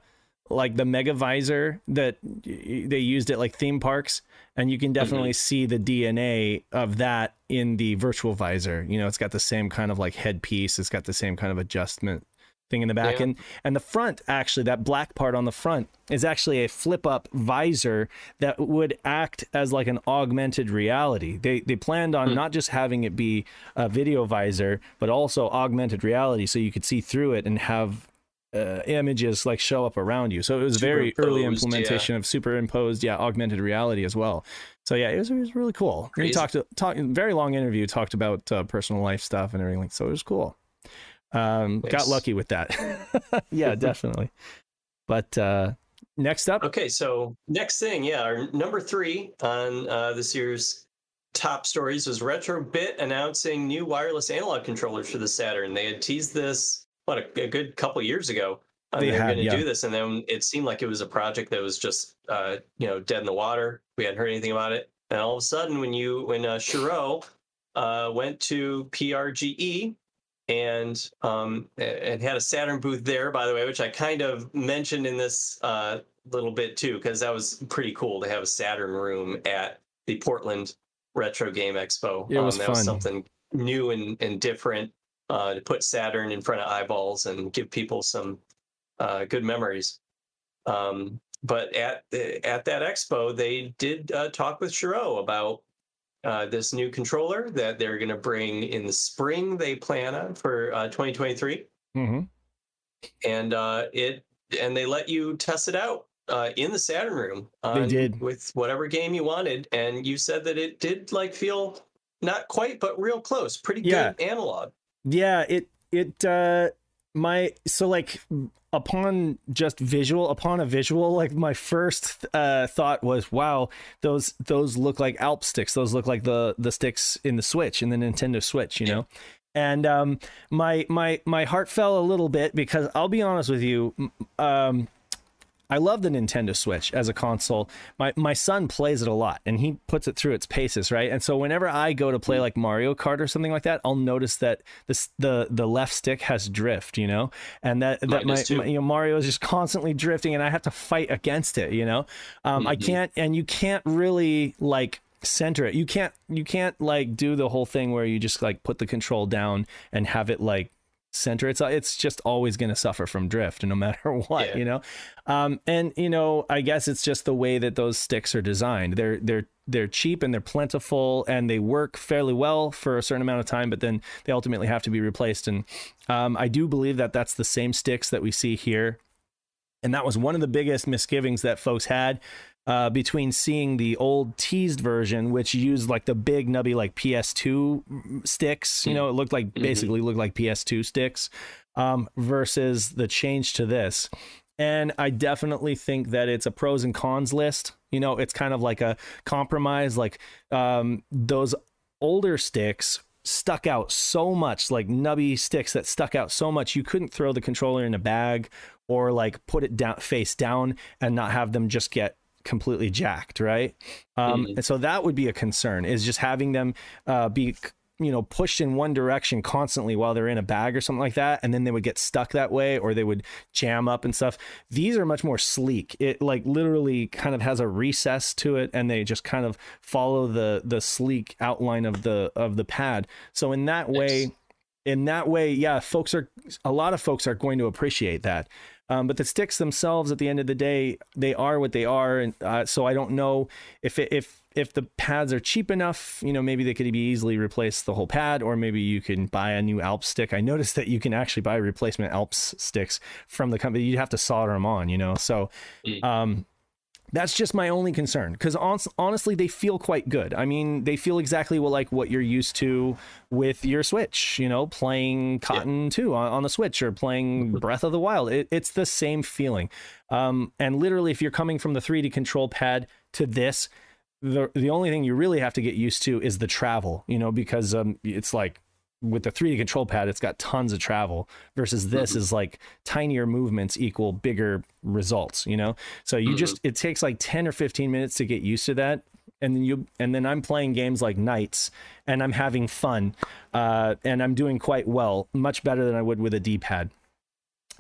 like the mega visor that they used at like theme parks, and you can definitely mm-hmm. see the DNA of that in the virtual visor. You know, it's got the same kind of like headpiece. It's got the same kind of adjustment thing in the back. Yeah. And the front, actually, that black part on the front is actually a flip up visor that would act as like an augmented reality. They planned on not just having it be a video visor, but also augmented reality. So you could see through it and have images like show up around you. So it was very early implementation of superimposed, augmented reality as well. So yeah, it was really cool. Crazy. We talked very long interview, talked about personal life stuff and everything. So it was cool. Got lucky with that. Yeah, definitely. But next up. Okay, so next thing, our number 3 on this year's top stories was Retrobit announcing new wireless analog controllers for the Saturn. They had teased this a good couple years ago. They were going to do this, and then it seemed like it was a project that was just dead in the water. We hadn't heard anything about it, and all of a sudden, when Shiro went to PRGE and had a Saturn booth there, by the way, which I kind of mentioned in this little bit too, because that was pretty cool to have a Saturn room at the Portland Retro Game Expo. It was fun. Was something new and different. To put Saturn in front of eyeballs and give people some good memories. But at that expo, they did talk with Shiro about this new controller that they're going to bring in the spring. They plan on for 2023, and they let you test it out in the Saturn room. They did, with whatever game you wanted, and you said that it did feel not quite, but real close, pretty good analog. Yeah, upon a visual, my first thought was, wow, those look like Alp sticks. Those look like the sticks in the Switch, in the Nintendo Switch, you know? And my heart fell a little bit, because I'll be honest with you, I love the Nintendo Switch as a console. My son plays it a lot, and he puts it through its paces, right? And so whenever I go to play like Mario Kart or something like that, I'll notice that the left stick has drift, you know, and that Mario is just constantly drifting, and I have to fight against it, you know. I can't, and you can't really center it. You can't do the whole thing where you just put the control down and have it center. It's just always going to suffer from drift, no matter what, you know. And you know, I guess it's just the way that those sticks are designed. They're cheap and they're plentiful, and they work fairly well for a certain amount of time, but then they ultimately have to be replaced. And I do believe that that's the same sticks that we see here, and that was one of the biggest misgivings that folks had between seeing the old teased version, which used the big nubby PS2 sticks, you know, it looked like basically looked like PS2 sticks, versus the change to this. And I definitely think that it's a pros and cons list. You know, it's kind of like a compromise. Those older sticks stuck out so much, nubby sticks that stuck out so much, you couldn't throw the controller in a bag or put it down face down and not have them just get completely jacked, right? And so that would be a concern, is just having them be pushed in one direction constantly while they're in a bag or something like that, and then they would get stuck that way, or they would jam up and stuff. These are much more sleek. It literally kind of has a recess to it, and they just kind of follow the sleek outline of the pad. So in that way, a lot of folks are going to appreciate that. But the sticks themselves, at the end of the day, they are what they are, and so I don't know if the pads are cheap enough. You know, maybe they could be easily replaced, the whole pad, or maybe you can buy a new Alps stick. I noticed that you can actually buy replacement Alps sticks from the company. You'd have to solder them on, you know. So, that's just my only concern, because honestly, they feel quite good. I mean, they feel exactly what you're used to with your Switch, you know, playing Cotton 2 on the Switch, or playing Breath of the Wild. It's the same feeling. And literally, if you're coming from the 3D control pad to this, the only thing you really have to get used to is the travel, you know, because it's with the 3D control pad, it's got tons of travel, versus this is tinier movements equal bigger results, you know? So you just, it takes 10 or 15 minutes to get used to that. And then I'm playing games like Knights, and I'm having fun, and I'm doing quite well, much better than I would with a D-pad.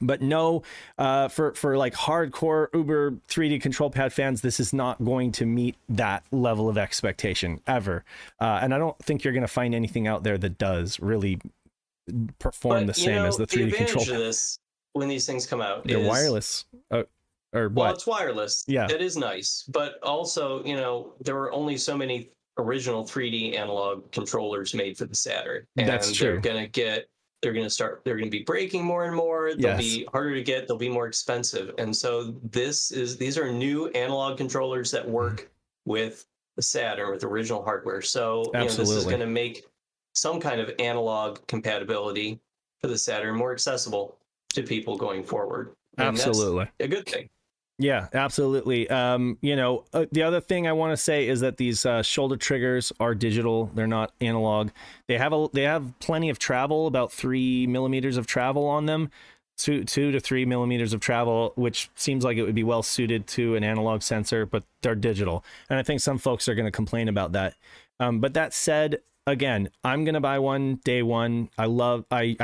But no, for hardcore Uber 3D control pad fans, this is not going to meet that level of expectation ever. And I don't think you're going to find anything out there that does really perform the same as the 3D control pad. This, when these things come out, they're wireless. Well, it's wireless. Yeah, it is nice. But also, you know, there were only so many original 3D analog controllers made for the Saturn. And that's true. They're going to get They're going to be breaking more and more. They'll be harder to get. They'll be more expensive. And so these are new analog controllers that work with the Saturn, with original hardware. So this is going to make some kind of analog compatibility for the Saturn more accessible to people going forward. And that's a good thing. Yeah, absolutely. The other thing I want to say is that these shoulder triggers are digital. They're not analog. They have plenty of travel, about 3 millimeters of travel on them, two to three millimeters of travel, which seems like it would be well suited to an analog sensor, but they're digital. And I think some folks are going to complain about that. But that said, again, I'm going to buy one day one. I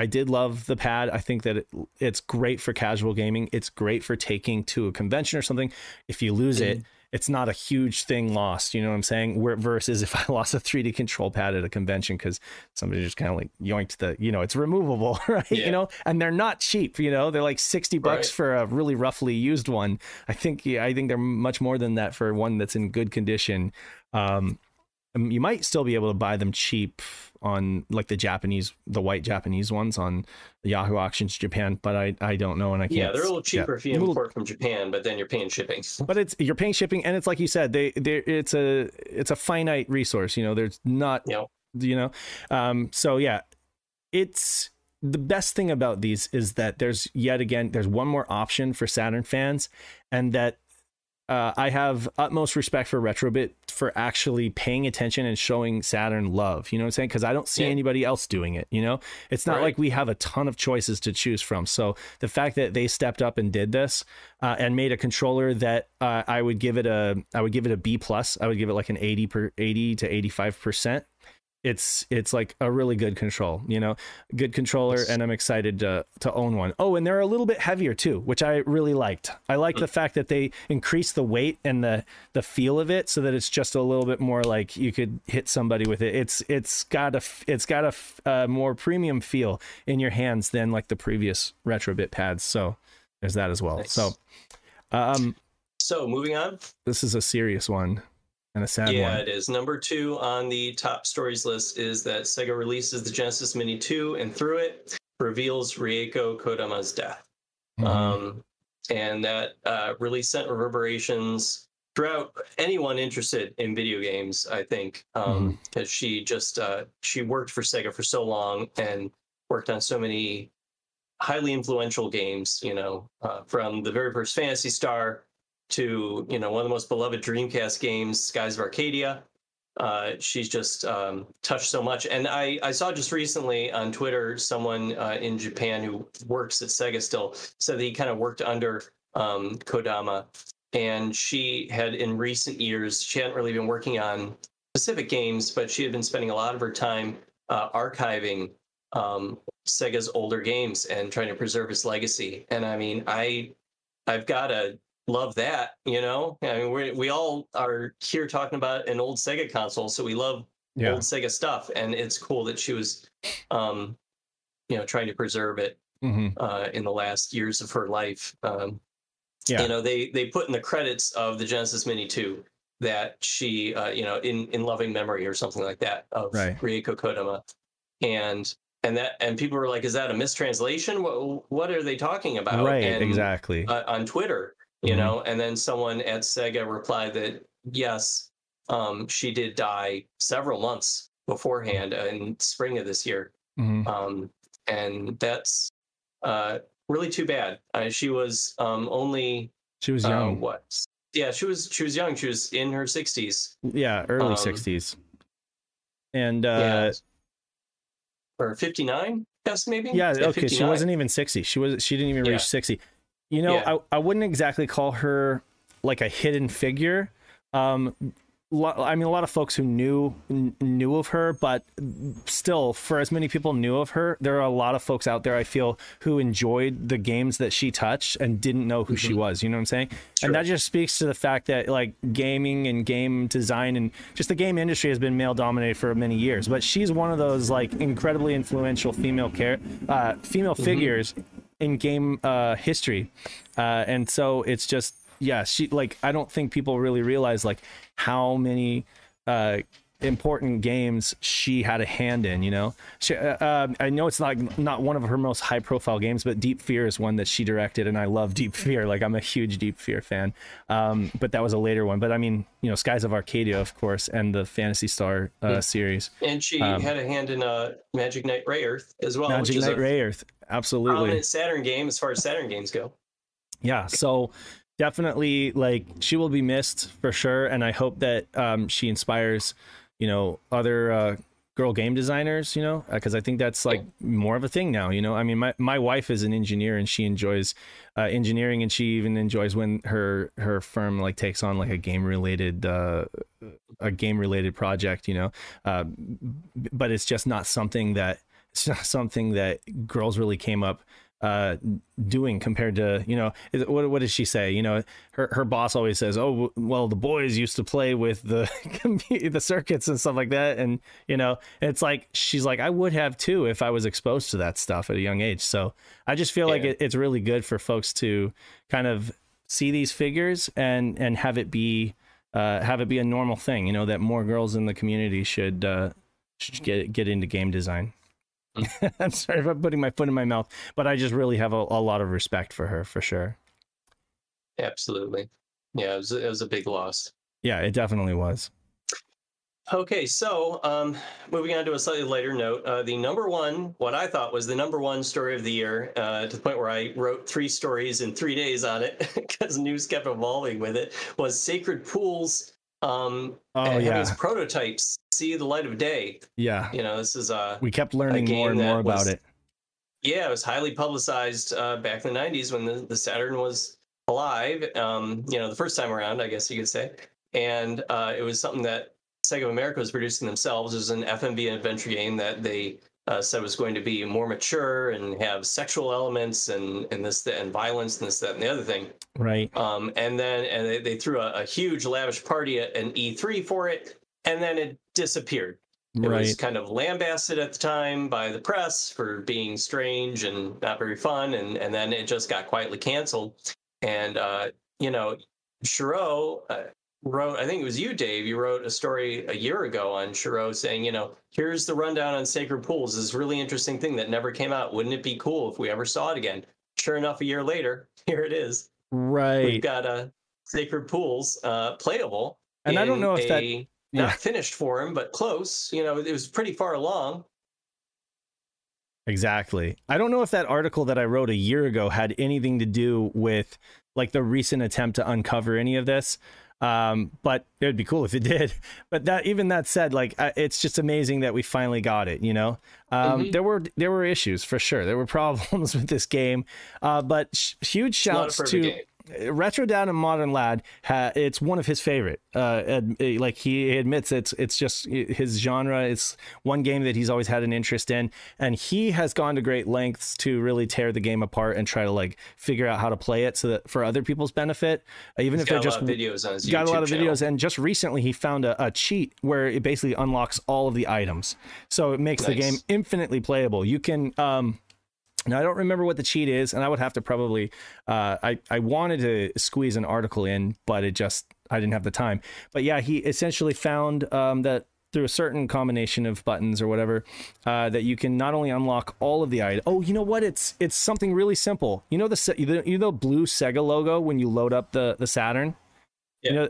did love the pad. I think that it's great for casual gaming. It's great for taking to a convention or something. If you lose it, it's not a huge thing lost. You know what I'm saying? Versus if I lost a 3D control pad at a convention because somebody just kind of like yoinked the, it's removable, right? Yeah. And they're not cheap, they're like $60 for a really roughly used one. I think they're much more than that for one that's in good condition. You might still be able to buy them cheap on like the white Japanese ones on Yahoo Auctions Japan, but I don't know, and I can't. Yeah, they're a little cheaper if you import from Japan, but then you're paying shipping. But you're paying shipping, and it's like you said, it's a finite resource. There's not it's the best thing about these is that there's one more option for Saturn fans, and that. I have utmost respect for Retrobit for actually paying attention and showing Saturn love, you know what I'm saying? Because I don't see anybody else doing it, It's not like we have a ton of choices to choose from. So the fact that they stepped up and did this and made a controller that I would give it a B+. I would give it like an 80 to 85%. It's like a really good control, good controller, and I'm excited to own one. Oh, and they're a little bit heavier too, which I really liked. I like the fact that they increased the weight and the feel of it so that it's just a little bit more like you could hit somebody with it. It's got a more premium feel in your hands than like the previous Retrobit pads. So there's that as well. Nice. So, moving on. This is a serious one. And a sad one. It is. Number 2 on the top stories list is that Sega releases the Genesis Mini 2, and through it reveals Reiko Kodama's death. And that release sent reverberations throughout anyone interested in video games, I think, because she just she worked for Sega for so long and worked on so many highly influential games, from the very first Phantasy Star to one of the most beloved Dreamcast games, Skies of Arcadia. She's just touched so much. And I saw just recently on Twitter, someone in Japan who works at Sega still said that he kind of worked under Kodama. And she had, in recent years, she hadn't really been working on specific games, but she had been spending a lot of her time archiving Sega's older games and trying to preserve its legacy. And I mean, I've got a love that, I mean, we all are here talking about an old Sega console, so we love old Sega stuff, and it's cool that she was trying to preserve it in the last years of her life. They put in the credits of the Genesis Mini 2 that she in loving memory or something like that of Reiko Kodama, and people were like, is that a mistranslation? What are they talking about? Exactly. On Twitter, and then someone at Sega replied that yes, she did die several months beforehand in spring of this year. And that's really too bad. She was she was young. She was young. She was in her 60s. Yeah, early 60s. And or 59, guess maybe. Yeah, okay. 59. She wasn't even 60. She didn't even reach 60. I wouldn't exactly call her like a hidden figure. I mean, a lot of folks who knew of her, but still, for as many people knew of her, there are a lot of folks out there, I feel, who enjoyed the games that she touched and didn't know who she was. You know what I'm saying? Sure. And that just speaks to the fact that like gaming and game design and just the game industry has been male dominated for many years. But she's one of those like incredibly influential female figures in game history, and so it's just she, like, I don't think people really realize like how many important games she had a hand in, you know. She, I know it's not one of her most high-profile games, but Deep Fear is one that she directed, and I love Deep Fear. Like, I'm a huge Deep Fear fan. But that was a later one. But I mean, you know, Skies of Arcadia, of course, and the Phantasy Star series. And she had a hand in Magic Knight Rayearth as well. Magic Knight Rayearth, absolutely. Prominent Saturn game as far as Saturn games go. Yeah. So. Definitely, like, she will be missed for sure, and I hope that she inspires, you know, other girl game designers, you know, because I think that's like more of a thing now, you know. I mean, my wife is an engineer, and she enjoys engineering, and she even enjoys when her firm like takes on like a game related project, you know. But it's just not something that girls really came up doing compared to, you know, what does she say? You know, her boss always says, oh, well, the boys used to play with the circuits and stuff like that. And, you know, it's like, she's like, I would have too if I was exposed to that stuff at a young age. So I just feel like it's really good for folks to kind of see these figures and have it be a normal thing, you know, that more girls in the community should get into game design. I'm sorry if I'm putting my foot in my mouth, but I just really have a lot of respect for her, for sure. Absolutely. Yeah, it was a big loss. Yeah, it definitely was. Okay, so moving on to a slightly lighter note, what I thought was the #1 story of the year, to the point where I wrote 3 stories in 3 days on it because news kept evolving with it, was Sacred Pools and his prototypes see the light of day. Yeah, you know, this is we kept learning more and more about it. Yeah, it was highly publicized back in the 90s when the Saturn was alive, you know, the first time around, I guess you could say. And it was something that Sega of America was producing themselves. It was an FMV adventure game that they said was going to be more mature and have sexual elements and this, that, and violence and this, that, and the other thing. Right. And they threw a huge lavish party at an E3 for it, and then it disappeared. It was kind of lambasted at the time by the press for being strange and not very fun, and then it just got quietly canceled. And you know, Shiro wrote, I think it was you, Dave, you wrote a story a year ago on Shiro saying, you know, here's the rundown on Sacred Pools, this really interesting thing that never came out. Wouldn't it be cool if we ever saw it again? Sure enough, a year later, here it is. Right. We've got Sacred Pools playable. And I don't know if that... Yeah. Not finished for him, but close. You know, it was pretty far along. Exactly. I don't know if that article that I wrote a year ago had anything to do with, like, the recent attempt to uncover any of this. But it would be cool if it did. But that, even that said, like, it's just amazing that we finally got it, you know. There were issues for sure. There were problems with this game, but huge shouts to Retro Dad and Modern Lad. It's one of his favorite. Like, he admits it's just his genre. It's one game that he's always had an interest in, and he has gone to great lengths to really tear the game apart and try to, like, figure out how to play it so that for other people's benefit, even if they're just videos on his YouTube channel. Got a lot of videos, and just recently he found a cheat where it basically unlocks all of the items, so it makes the game infinitely playable. You can now, I don't remember what the cheat is, and I would have to probably, I wanted to squeeze an article in, but I didn't have the time. But yeah, he essentially found that through a certain combination of buttons or whatever, that you can not only unlock all of the items. Oh, you know what? It's something really simple. You know the blue Sega logo when you load up the Saturn? Yeah.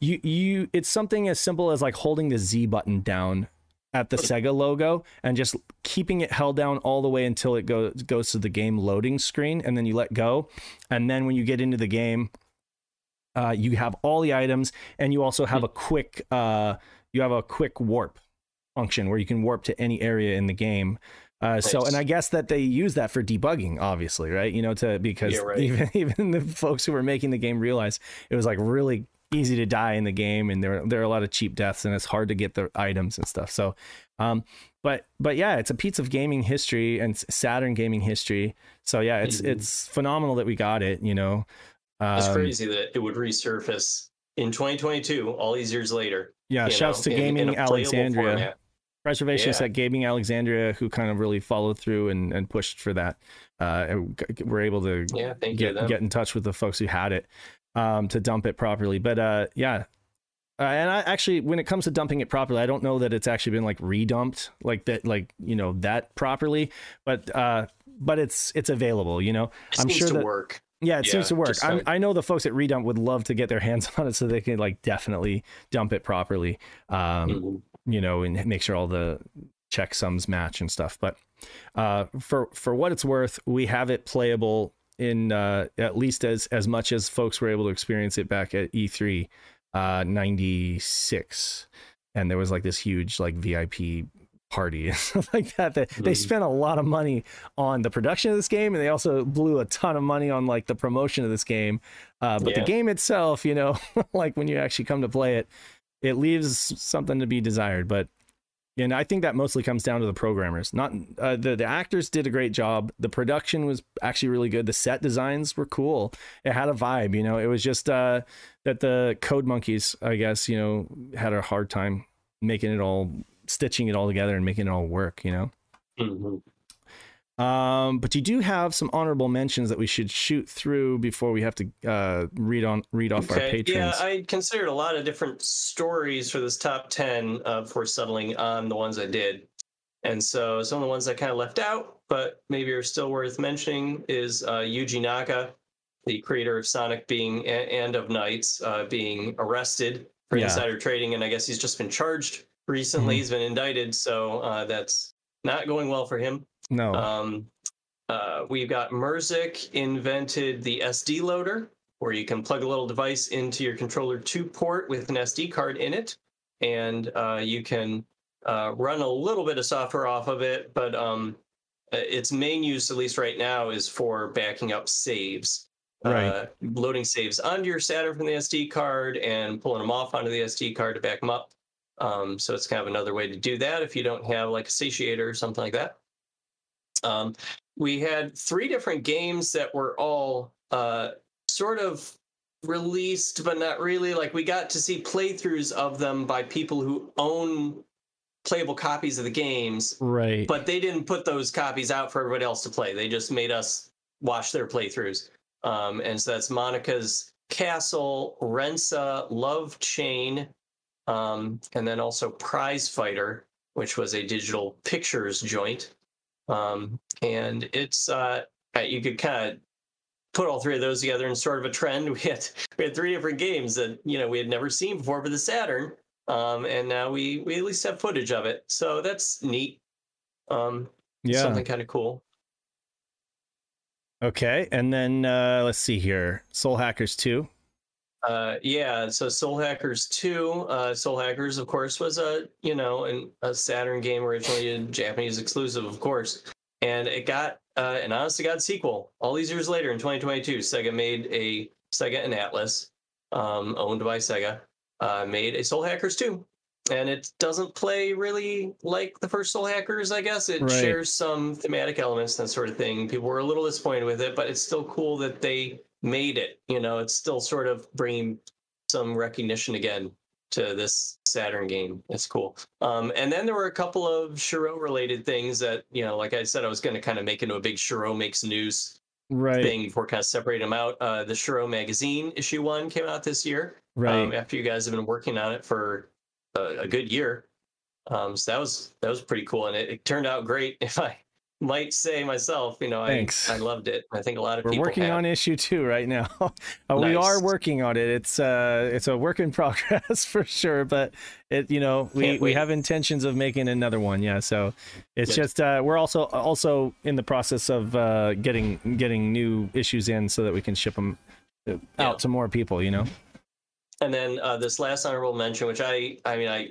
You know, it's something as simple as, like, holding the Z button down at the Sega logo and just keeping it held down all the way until it goes to the game loading screen, and then you let go, and then when you get into the game, you have all the items, and you also have a quick warp function where you can warp to any area in the game. So, and I guess that they use that for debugging, obviously, right? You know, even the folks who were making the game realized it was, like, really easy to die in the game, and there are a lot of cheap deaths, and it's hard to get the items and stuff. So but yeah, it's a piece of gaming history and Saturn gaming history. So yeah, it's phenomenal that we got it, you know. It's crazy that it would resurface in 2022 all these years later. Yeah, shouts to Gaming Alexandria, Preservationists at Gaming Alexandria, who kind of really followed through and pushed for that. We're able to get in touch with the folks who had it, to dump it properly. But yeah, And I actually, when it comes to dumping it properly, I don't know that it's actually been like redumped like that, like, you know, that properly, but it's available, you know, I'm sure that work. Yeah, it seems to work. I know the folks at Redump would love to get their hands on it so they can like definitely dump it properly, you know, and make sure all the checksums match and stuff. But for what it's worth, we have it playable in at least as much as folks were able to experience it back at E3 96, and there was like this huge like VIP party and stuff like that. They spent a lot of money on the production of this game, and they also blew a ton of money on like the promotion of this game. But the game itself, you know, like when you actually come to play it, it leaves something to be desired. But and I think that mostly comes down to the programmers. Not the actors did a great job. The production was actually really good. The set designs were cool. It had a vibe, you know. It was just that the Code Monkeys, I guess, you know, had a hard time making it all, stitching it all together and making it all work, you know. Mm-hmm. But you do have some honorable mentions that we should shoot through before we have to read off our patrons. Yeah, I considered a lot of different stories for this top 10 before settling on the ones I did, and so some of the ones I kind of left out but maybe are still worth mentioning is Yuji Naka, the creator of Sonic being and of Knights, being arrested for insider trading, and I guess he's just been charged recently. Mm-hmm. He's been indicted, so that's not going well for him. No. We've got Murzik invented the SD loader, where you can plug a little device into your controller 2 port with an SD card in it, and you can run a little bit of software off of it, but its main use, at least right now, is for backing up saves. Right. Loading saves onto your Saturn from the SD card and pulling them off onto the SD card to back them up. So it's kind of another way to do that if you don't have like a satiator or something like that. We had 3 different games that were all sort of released, but not really. Like we got to see playthroughs of them by people who own playable copies of the games. Right. But they didn't put those copies out for everybody else to play. They just made us watch their playthroughs. And so that's Monica's Castle, Rensa, Love Chain, and then also Prize Fighter, which was a digital pictures joint. And it's you could kind of put all 3 of those together in sort of a trend. We had 3 different games that, you know, we had never seen before for the Saturn, and now we at least have footage of it, so that's neat. Something kind of cool. Okay, and then let's see here, Soul Hackers 2. So Soul Hackers 2, Soul Hackers, of course, was a Saturn game, originally a Japanese exclusive, of course, and it got an honest-to-God sequel. All these years later, in 2022, Sega made a Sega and Atlas, owned by Sega, made a Soul Hackers 2, and it doesn't play really like the first Soul Hackers, I guess. It shares some thematic elements and that sort of thing. People were a little disappointed with it, but it's still cool that they made it, you know. It's still sort of bringing some recognition again to this Saturn game. It's cool. And then there were a couple of Shiro related things that, you know, like I said, I was going to kind of make into a big Shiro Makes News thing before kind of separating them out. The Shiro magazine issue 1 came out this year, after you guys have been working on it for a good year. So that was pretty cool, and it turned out great, if I might say myself, you know. I loved it. I think a lot of people. We're working on issue 2 right now. Nice. We are working on it. It's a work in progress for sure, but it, you know, we have intentions of making another one. Yeah, so it's just we're also in the process of getting new issues in so that we can ship them out to more people, you know. And then this last honorable mention, which I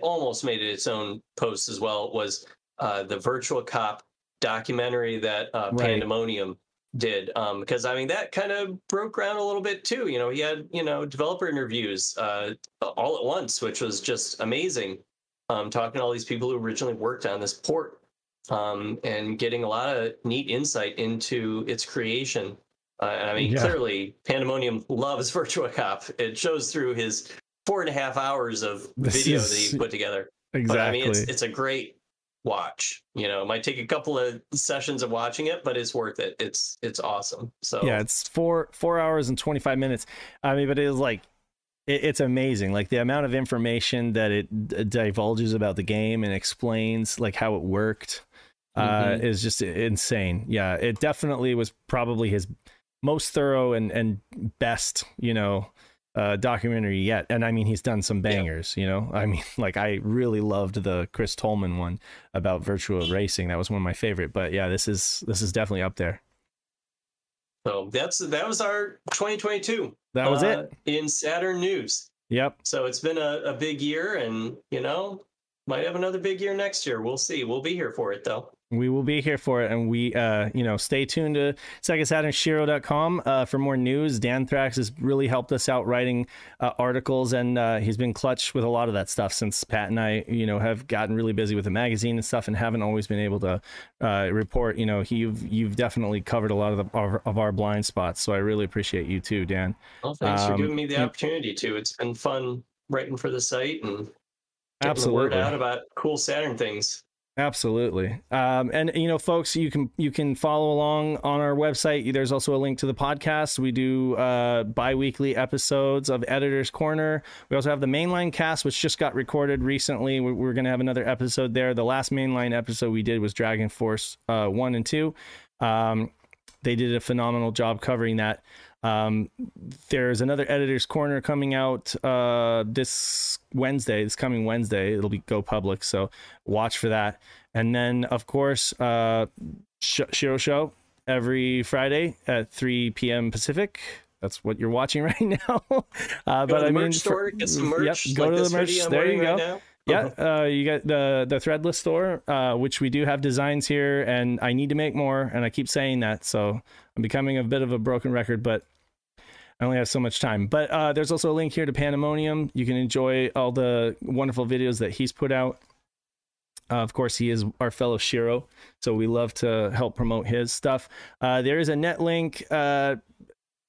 almost made it its own post as well, was the Virtual Cop documentary that Pandemonium did, because I mean that kind of broke ground a little bit too, you know. He had, you know, developer interviews all at once, which was just amazing, talking to all these people who originally worked on this port, and getting a lot of neat insight into its creation. Clearly Pandemonium loves Virtua Cop. It shows through his 4.5 hours of video that he put together. Exactly. But, I mean, it's a great watch, you know. It might take a couple of sessions of watching it, but it's worth it. It's awesome. So yeah, it's 4 hours and 25 minutes. I mean, but it was like it's amazing, like the amount of information that it divulges about the game and explains like how it worked is just insane. Yeah, it definitely was probably his most thorough and best, you know, documentary yet. And I mean, he's done some bangers, you know, I mean, like I really loved the Chris Tolman one about virtual racing. That was one of my favorite, but yeah, this is definitely up there. So that was our 2022. That was it in Saturn news. Yep. So it's been a big year, and you know, might have another big year next year. We'll see. We'll be here for it though. We will be here for it, and we, you know, stay tuned to SegaSaturnShiro.com for more news. Dantrax has really helped us out writing articles, and he's been clutch with a lot of that stuff since Pat and I, you know, have gotten really busy with the magazine and stuff, and haven't always been able to report. You know, you've definitely covered a lot of our blind spots, so I really appreciate you too, Dan. Well, thanks for giving me the opportunity to. It's been fun writing for the site and getting the word out about cool Saturn things. Absolutely. And you know, folks, you can follow along on our website. There's also a link to the podcast. We do bi-weekly episodes of Editor's Corner. We also have the Mainline Cast, which just got recorded recently. We're going to have another episode there. The last Mainline episode we did was Dragon Force 1 and 2. They did a phenomenal job covering that. There's another Editor's Corner coming out this coming Wednesday. It'll go public, so watch for that. And then of course Shiro Show every Friday at 3 p.m. Pacific. That's what you're watching right now. But I mean, get some merch. Yep, go to the merch store. There you go. Right. Yeah, you got the Threadless store, which we do have designs here, and I need to make more, and I keep saying that, so I'm becoming a bit of a broken record, but I only have so much time. But there's also a link here to Pandemonium. You can enjoy all the wonderful videos that he's put out. Of course, he is our fellow Shiro, so we love to help promote his stuff. There is a Netlink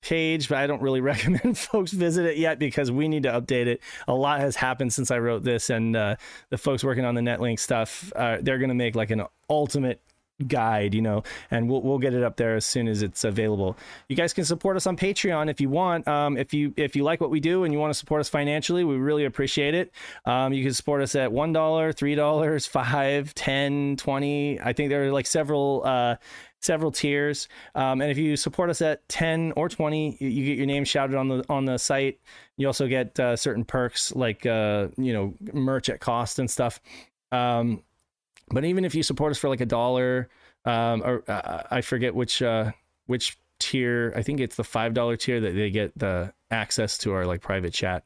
page, but I don't really recommend folks visit it yet because we need to update it. A lot has happened since I wrote this, and the folks working on the Netlink stuff, they're going to make like an ultimate guide, you know, and we'll get it up there as soon as it's available. You guys can support us on Patreon if you want. If you like what we do and you want to support us financially, we really appreciate it. You can support us at $1, $3, $5, $10, $20. I think there are like several tiers, and if you support us at 10 or 20, you get your name shouted on the site. You also get certain perks like you know, merch at cost and stuff. But even if you support us for like $1, or I forget which tier, I think it's the $5 tier that they get the access to our like private chat.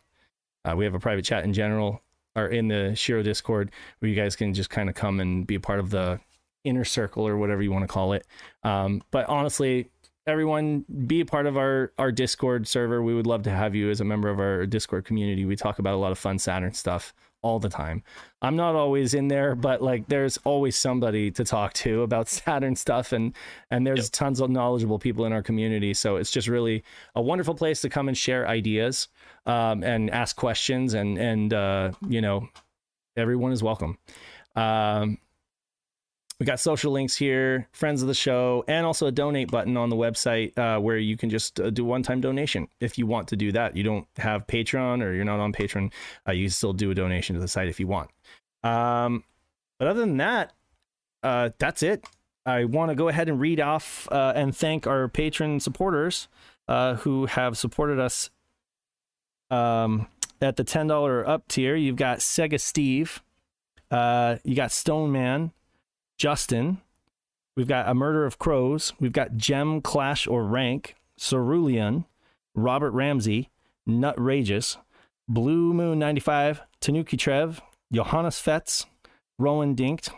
We have a private chat in general, or in the Shiro Discord, where you guys can just kind of come and be a part of the inner circle or whatever you want to call it. But honestly, everyone, be a part of our Discord server. We would love to have you as a member of our Discord community. We talk about a lot of fun Saturn stuff all the time. I'm not always in there, but like there's always somebody to talk to about Saturn stuff, and there's tons of knowledgeable people in our community. So it's just really a wonderful place to come and share ideas, and ask questions, and you know, everyone is welcome. We got social links here, friends of the show, and also a donate button on the website where you can just do one-time donation if you want to do that. You don't have Patreon or you're not on Patreon. You can still do a donation to the site if you want. But other than that, that's it. I want to go ahead and read off and thank our patron supporters who have supported us at the $10 or up tier. You've got Sega Steve. You got Stone Man. Justin, we've got A Murder of Crows, we've got Gem Clash or Rank, Cerulean, Robert Ramsey, Nutrageous, Blue Moon 95, Tanuki Trev, Johannes Fetz, Rowan Dinkt,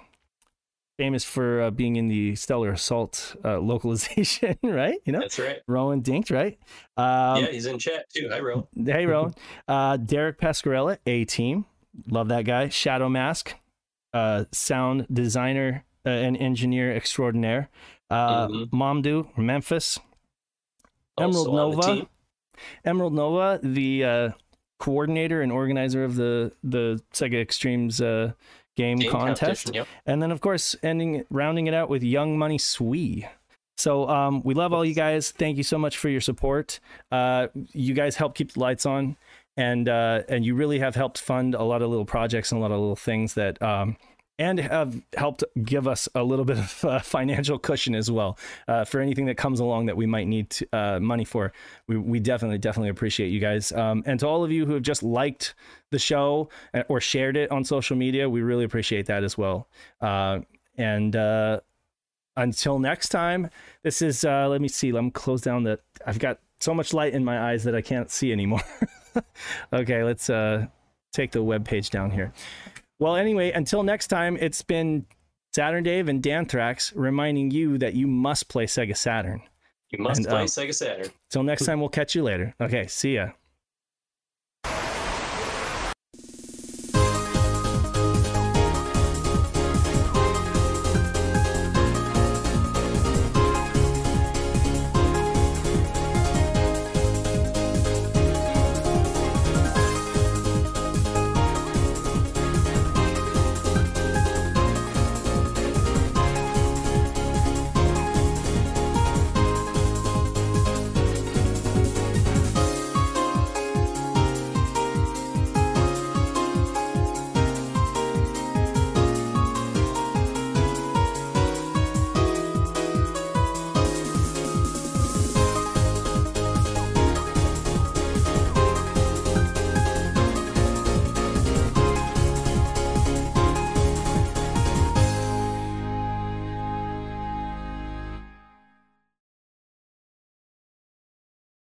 famous for being in the Stellar Assault localization, right? You know, that's right. Rowan Dinkt, right? Yeah, he's in chat too. Hi, Rowan. Hey, Rowan. Derek Pasquarella, A Team, love that guy. Shadow Mask, sound designer and engineer extraordinaire, Mamdu Memphis, Emerald Nova, the coordinator and organizer of the Sega Extremes game contest, and then of course rounding it out with Young Money Swee. So we love all you guys. Thank you so much for your support. You guys help keep the lights on. And you really have helped fund a lot of little projects and a lot of little things that, and have helped give us a little bit of financial cushion as well, for anything that comes along that we might need to, money for. We definitely appreciate you guys. And to all of you who have just liked the show or shared it on social media, we really appreciate that as well. And until next time, this is, let me see, let me close down the, I've got so much light in my eyes that I can't see anymore. Okay, let's take the web page down here. Well, anyway, until next time, it's been Saturn Dave and Dantrax reminding you that you must play Sega Saturn. You must play Sega Saturn. Till next time, we'll catch you later. Okay, see ya.